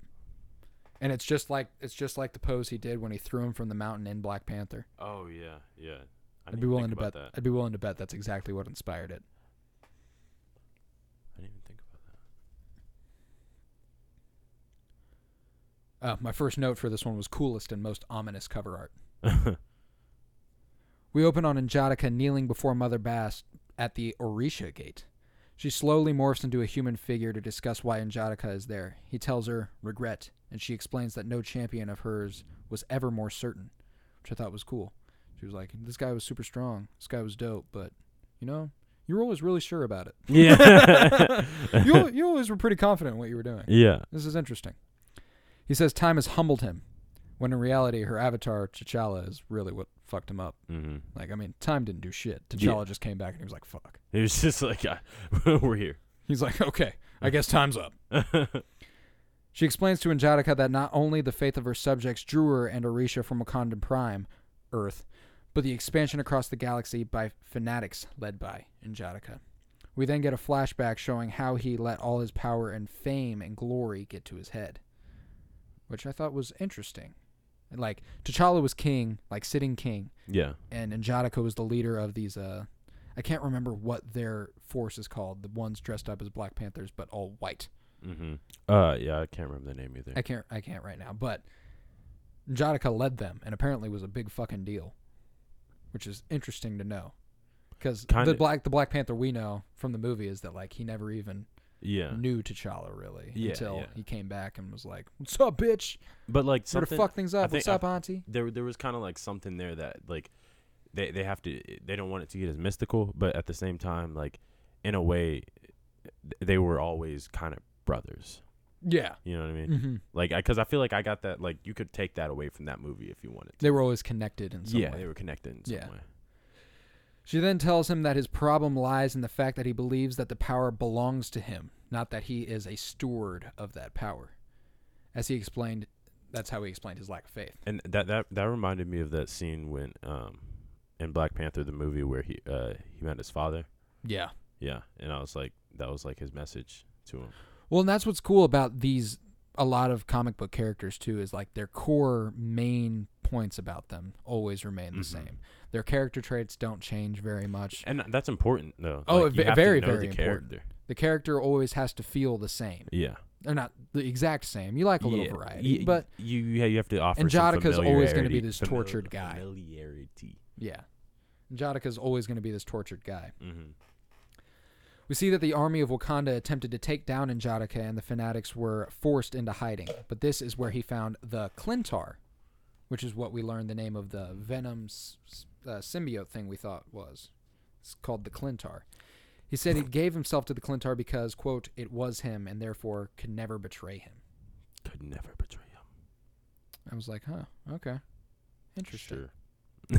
and it's just like it's just like the pose he did when he threw him from the mountain in Black Panther. Oh yeah, yeah. I I'd be willing to bet. That. I'd be willing to bet that's exactly what inspired it. Uh, my first note for this one was coolest and most ominous cover art. We open on N'Jadaka kneeling before Mother Bast at the Orisha Gate. She slowly morphs into a human figure to discuss why N'Jadaka is there. He tells her, regret, and she explains that no champion of hers was ever more certain, which I thought was cool. She was like, this guy was super strong. This guy was dope, but, you know, you were always really sure about it. Yeah. you, you always were pretty confident in what you were doing. Yeah. This is interesting. He says time has humbled him, when in reality her avatar, T'Challa, is really what fucked him up. Mm-hmm. Like, I mean, time didn't do shit. T'Challa yeah. just came back and he was like, fuck. He was just like, I, we're here. He's like, okay, I guess time's up. She explains to N'Jadaka that not only the faith of her subjects drew her and Orisha from Wakandan Prime, Earth, but the expansion across the galaxy by fanatics led by N'Jadaka. We then get a flashback showing how he let all his power and fame and glory get to his head, which I thought was interesting. And like, T'Challa was king, like sitting king. Yeah. And N'Jadaka was the leader of these, uh, I can't remember what their force is called, the ones dressed up as Black Panthers but all white. Mm-hmm. Uh, yeah, I can't remember the name either. I can't I can't right now, but N'Jadaka led them and apparently was a big fucking deal, which is interesting to know. Because the Black the Black Panther we know from the movie is that, like, he never even yeah. knew T'Challa, really, yeah, until yeah. he came back and was like, what's up, bitch? But, like, something... fuck things up. What's up, I, auntie? There there was kind of, like, something there that, like, they, they have to... They don't want it to get as mystical, but at the same time, like, in a way, they were always kind of brothers. Yeah. You know what I mean? Mm-hmm. Like, because I, I feel like I got that, like, you could take that away from that movie if you wanted to. They were always connected in some yeah, way. Yeah, they were connected in some yeah. way. She then tells him that his problem lies in the fact that he believes that the power belongs to him, not that he is a steward of that power. As he explained, that's how he explained his lack of faith. And that that, that reminded me of that scene when, um, in Black Panther, the movie, where he uh, he met his father. Yeah. Yeah, and I was like, that was like his message to him. Well, and that's what's cool about these, a lot of comic book characters too, is like their core main points about them always remain the mm-hmm. same. Their character traits don't change very much. And that's important though. Oh, like, v- very, very the important. Character. The character always has to feel the same. Yeah. They're not the exact same. You like a little yeah. variety, yeah, but you you have to offer some familiarity. And Jadaka's always going to be this familiar, tortured guy. Familiarity. Yeah. Jadaka's always going to be this tortured guy. Mm-hmm. We see that the army of Wakanda attempted to take down N'Jadaka, and the fanatics were forced into hiding. But this is where he found the Klyntar, which is what we learned the name of the Venom uh, symbiote thing we thought was. It's called the Klyntar. He said he gave himself to the Klyntar because, quote, it was him and therefore could never betray him. Could never betray him. I was like, huh, okay. Interesting.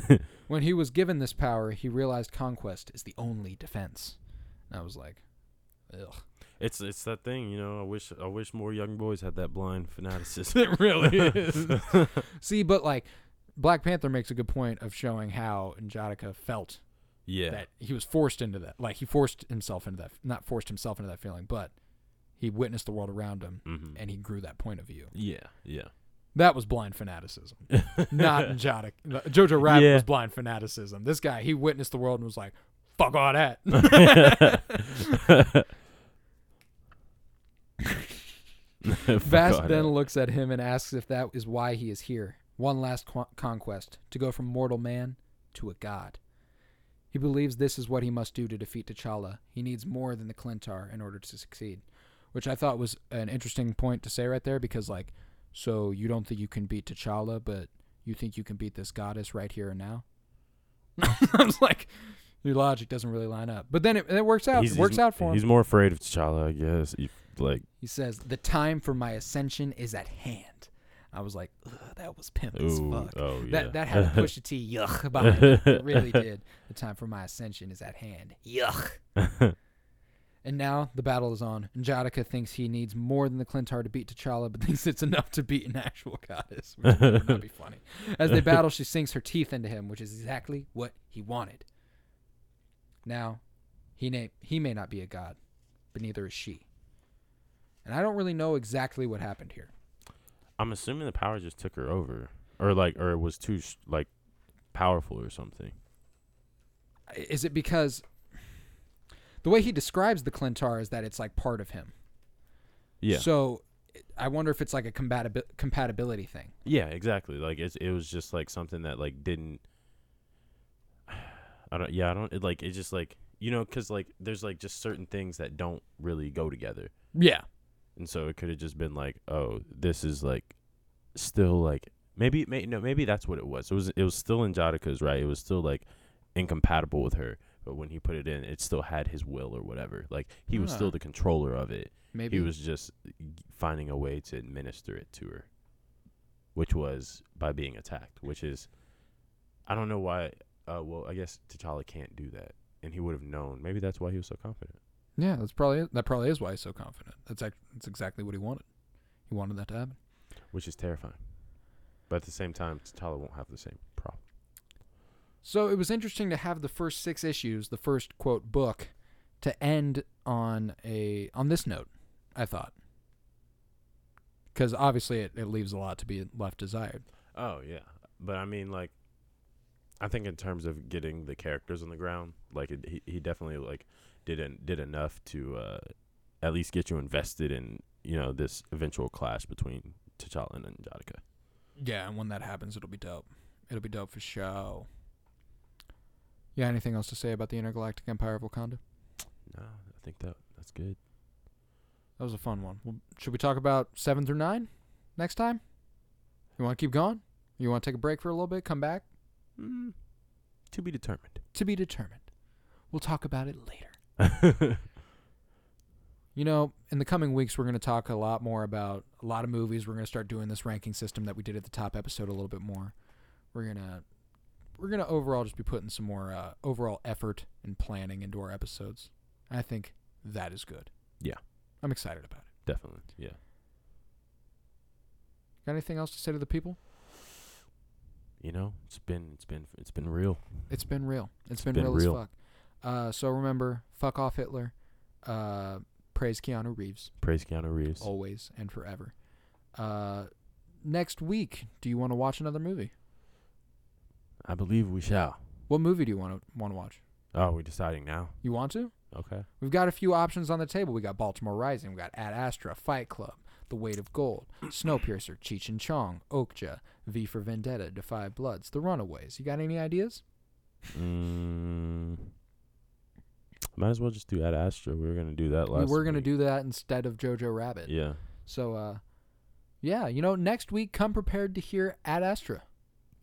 Sure. When he was given this power, he realized conquest is the only defense. I was like, ugh. It's it's that thing, you know, I wish I wish more young boys had that blind fanaticism. It really is. See, but like Black Panther makes a good point of showing how N'Jadaka felt yeah. that he was forced into that. Like he forced himself into that, not forced himself into that feeling, but he witnessed the world around him mm-hmm. and he grew that point of view. Yeah, yeah. That was blind fanaticism, not N'Jadaka. Jojo Rabbit yeah. was blind fanaticism. This guy, he witnessed the world and was like, fuck all that. Vast then that. looks at him and asks if that is why he is here. One last co- conquest, to go from mortal man to a god. He believes this is what he must do to defeat T'Challa. He needs more than the Klyntar in order to succeed, which I thought was an interesting point to say right there because, like, so you don't think you can beat T'Challa, but you think you can beat this goddess right here and now? I was like... Your logic doesn't really line up, but then it, it works out. He's, it works he's, out for him. He's more afraid of T'Challa, I guess. He, like he says, the time for my ascension is at hand. I was like, ugh, that was pimp as fuck. Oh, yeah. That that had to push a T. Yuck, about it. It really did. The time for my ascension is at hand. Yuck. And now the battle is on. N'Jadaka thinks he needs more than the Klyntar to beat T'Challa, but thinks it's enough to beat an actual goddess. Which would not be funny. As they battle, she sinks her teeth into him, which is exactly what he wanted. Now, he, na- he may not be a god, but neither is she. And I don't really know exactly what happened here. I'm assuming the power just took her over, or like, or it was too sh- like powerful or something. Is it because the way he describes the Klyntar is that it's like part of him? Yeah. So I wonder if it's like a combatab- compatibility thing. Yeah, exactly. Like it's it was just like something that like didn't. I don't, yeah, I don't, it like, it's just like, you know, because, like, there's, like, just certain things that don't really go together. Yeah. And so it could have just been, like, oh, this is, like, still, like, Maybe may, no, maybe that's what it was. It was it was still N'Jadaka's, right? It was still like incompatible with her. But when he put it in, it still had his will or whatever. Like he was huh. still the controller of it. Maybe he was just finding a way to administer it to her, which was by being attacked. Which is, I don't know why. Uh, well, I guess T'Challa can't do that, and he would have known. Maybe that's why he was so confident. Yeah, that's probably that. Probably is why he's so confident. That's act, that's exactly what he wanted. He wanted that to happen, which is terrifying. But at the same time, T'Challa won't have the same problem. So it was interesting to have the first six issues, the first quote book, to end on a on this note. I thought, because obviously it, it leaves a lot to be left desired. Oh yeah, but I mean, like, I think in terms of getting the characters on the ground, like it, he he definitely like did did enough to uh, at least get you invested in, you know, this eventual clash between T'Challa and N'Jadaka. Yeah, and when that happens, it'll be dope. It'll be dope for show. Yeah, anything else to say about the Intergalactic Empire of Wakanda? No, I think that that's good. That was a fun one. Well, should we talk about seven through nine next time? You want to keep going? You want to take a break for a little bit, come back? Mm, to be determined. To be determined. We'll talk about it later. You know, in the coming weeks, we're going to talk a lot more about a lot of movies. We're going to start doing this ranking system that we did at the top episode a little bit more. We're going to we're going to overall just be putting some more uh, overall effort and planning into our episodes. I think that is good. Yeah. I'm excited about it. Definitely. Yeah. Got anything else to say to the people? You know, it's been it's been it's been real. It's been real. It's, it's been, been real, real as fuck. Uh, so remember, fuck off Hitler. Uh Praise Keanu Reeves. Praise Keanu Reeves. Always and forever. Uh, next week, do you want to watch another movie? I believe we shall. What movie do you want to want to watch? Oh, we're deciding now. You want to? Okay. We've got a few options on the table. We got Baltimore Rising. We got Ad Astra, Fight Club, The Weight of Gold, Snowpiercer, Cheech and Chong, Okja, V for Vendetta, Defy Bloods, The Runaways. You got any ideas? Mm. Might as well just do Ad Astra. We were going to do that last week. We were going to do that instead of Jojo Rabbit. Yeah. So, uh, yeah, you know, next week, come prepared to hear Ad Astra.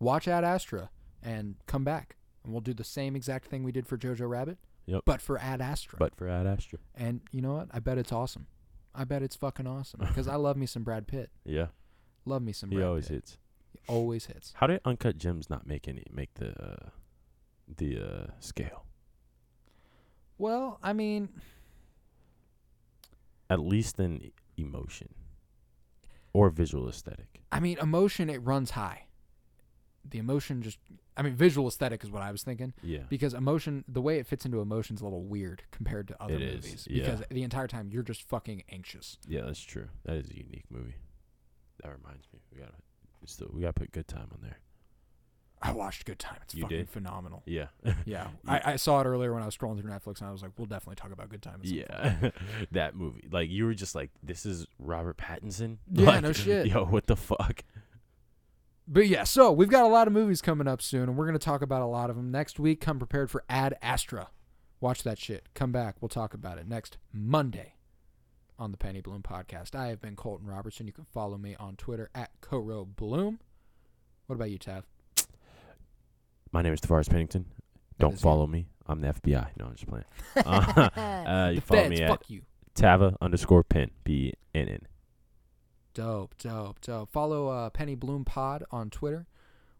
Watch Ad Astra and come back. And we'll do the same exact thing we did for Jojo Rabbit, yep. but for Ad Astra. But for Ad Astra. And you know what? I bet it's awesome. I bet it's fucking awesome because I love me some Brad Pitt. Yeah. Love me some Brad Pitt. He always hits. He always hits. How did Uncut Gems not make any make the uh, the uh, scale? Well, I mean, at least in emotion or visual aesthetic. I mean, emotion, it runs high. The emotion just, I mean, visual aesthetic is what I was thinking. Yeah. Because emotion, the way it fits into emotion is a little weird compared to other it movies. Is, yeah. Because the entire time you're just fucking anxious. Yeah, that's true. That is a unique movie. That reminds me. We gotta still we gotta put Good Time on there. I watched Good Time. It's you fucking did? Phenomenal. Yeah. Yeah. I, I saw it earlier when I was scrolling through Netflix, and I was like, we'll definitely talk about Good Time. Yeah. That movie. Like, you were just like, this is Robert Pattinson? Yeah, like, no shit. Yo, what the fuck? But, yeah, so we've got a lot of movies coming up soon, and we're going to talk about a lot of them. Next week, come prepared for Ad Astra. Watch that shit. Come back. We'll talk about it next Monday on the Penny Bloom Podcast. I have been Colton Robertson. You can follow me on Twitter at Coro Bloom. What about you, Tav? My name is Tavares Pennington. Don't follow me. I'm the F B I. No, I'm just playing. Uh, uh, you follow me at Tava underscore Penn. B N N. Dope, dope, dope. Follow uh, Penny Bloom Pod on Twitter.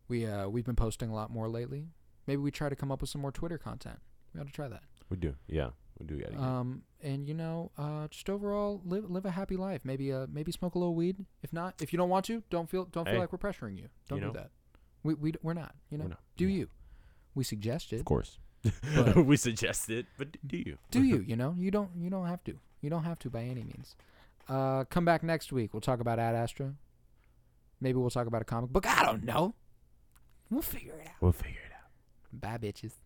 We, uh, we've been posting a lot more lately. Maybe we try to come up with some more Twitter content. We ought to try that. We do. Yeah, we do. Gotta um, and, you know, uh, just overall, live live a happy life. Maybe uh, maybe smoke a little weed. If not, if you don't want to, don't feel don't feel hey, like we're pressuring you. Don't you do know? that. We we we're not, you know. Not, do yeah. you? We suggest it, of course. We suggest it, but do you? Do you? You know, you don't. You don't have to. You don't have to by any means. Uh, come back next week. We'll talk about Ad Astra. Maybe we'll talk about a comic book. I don't know. We'll figure it out. We'll figure it out. Bye, bitches.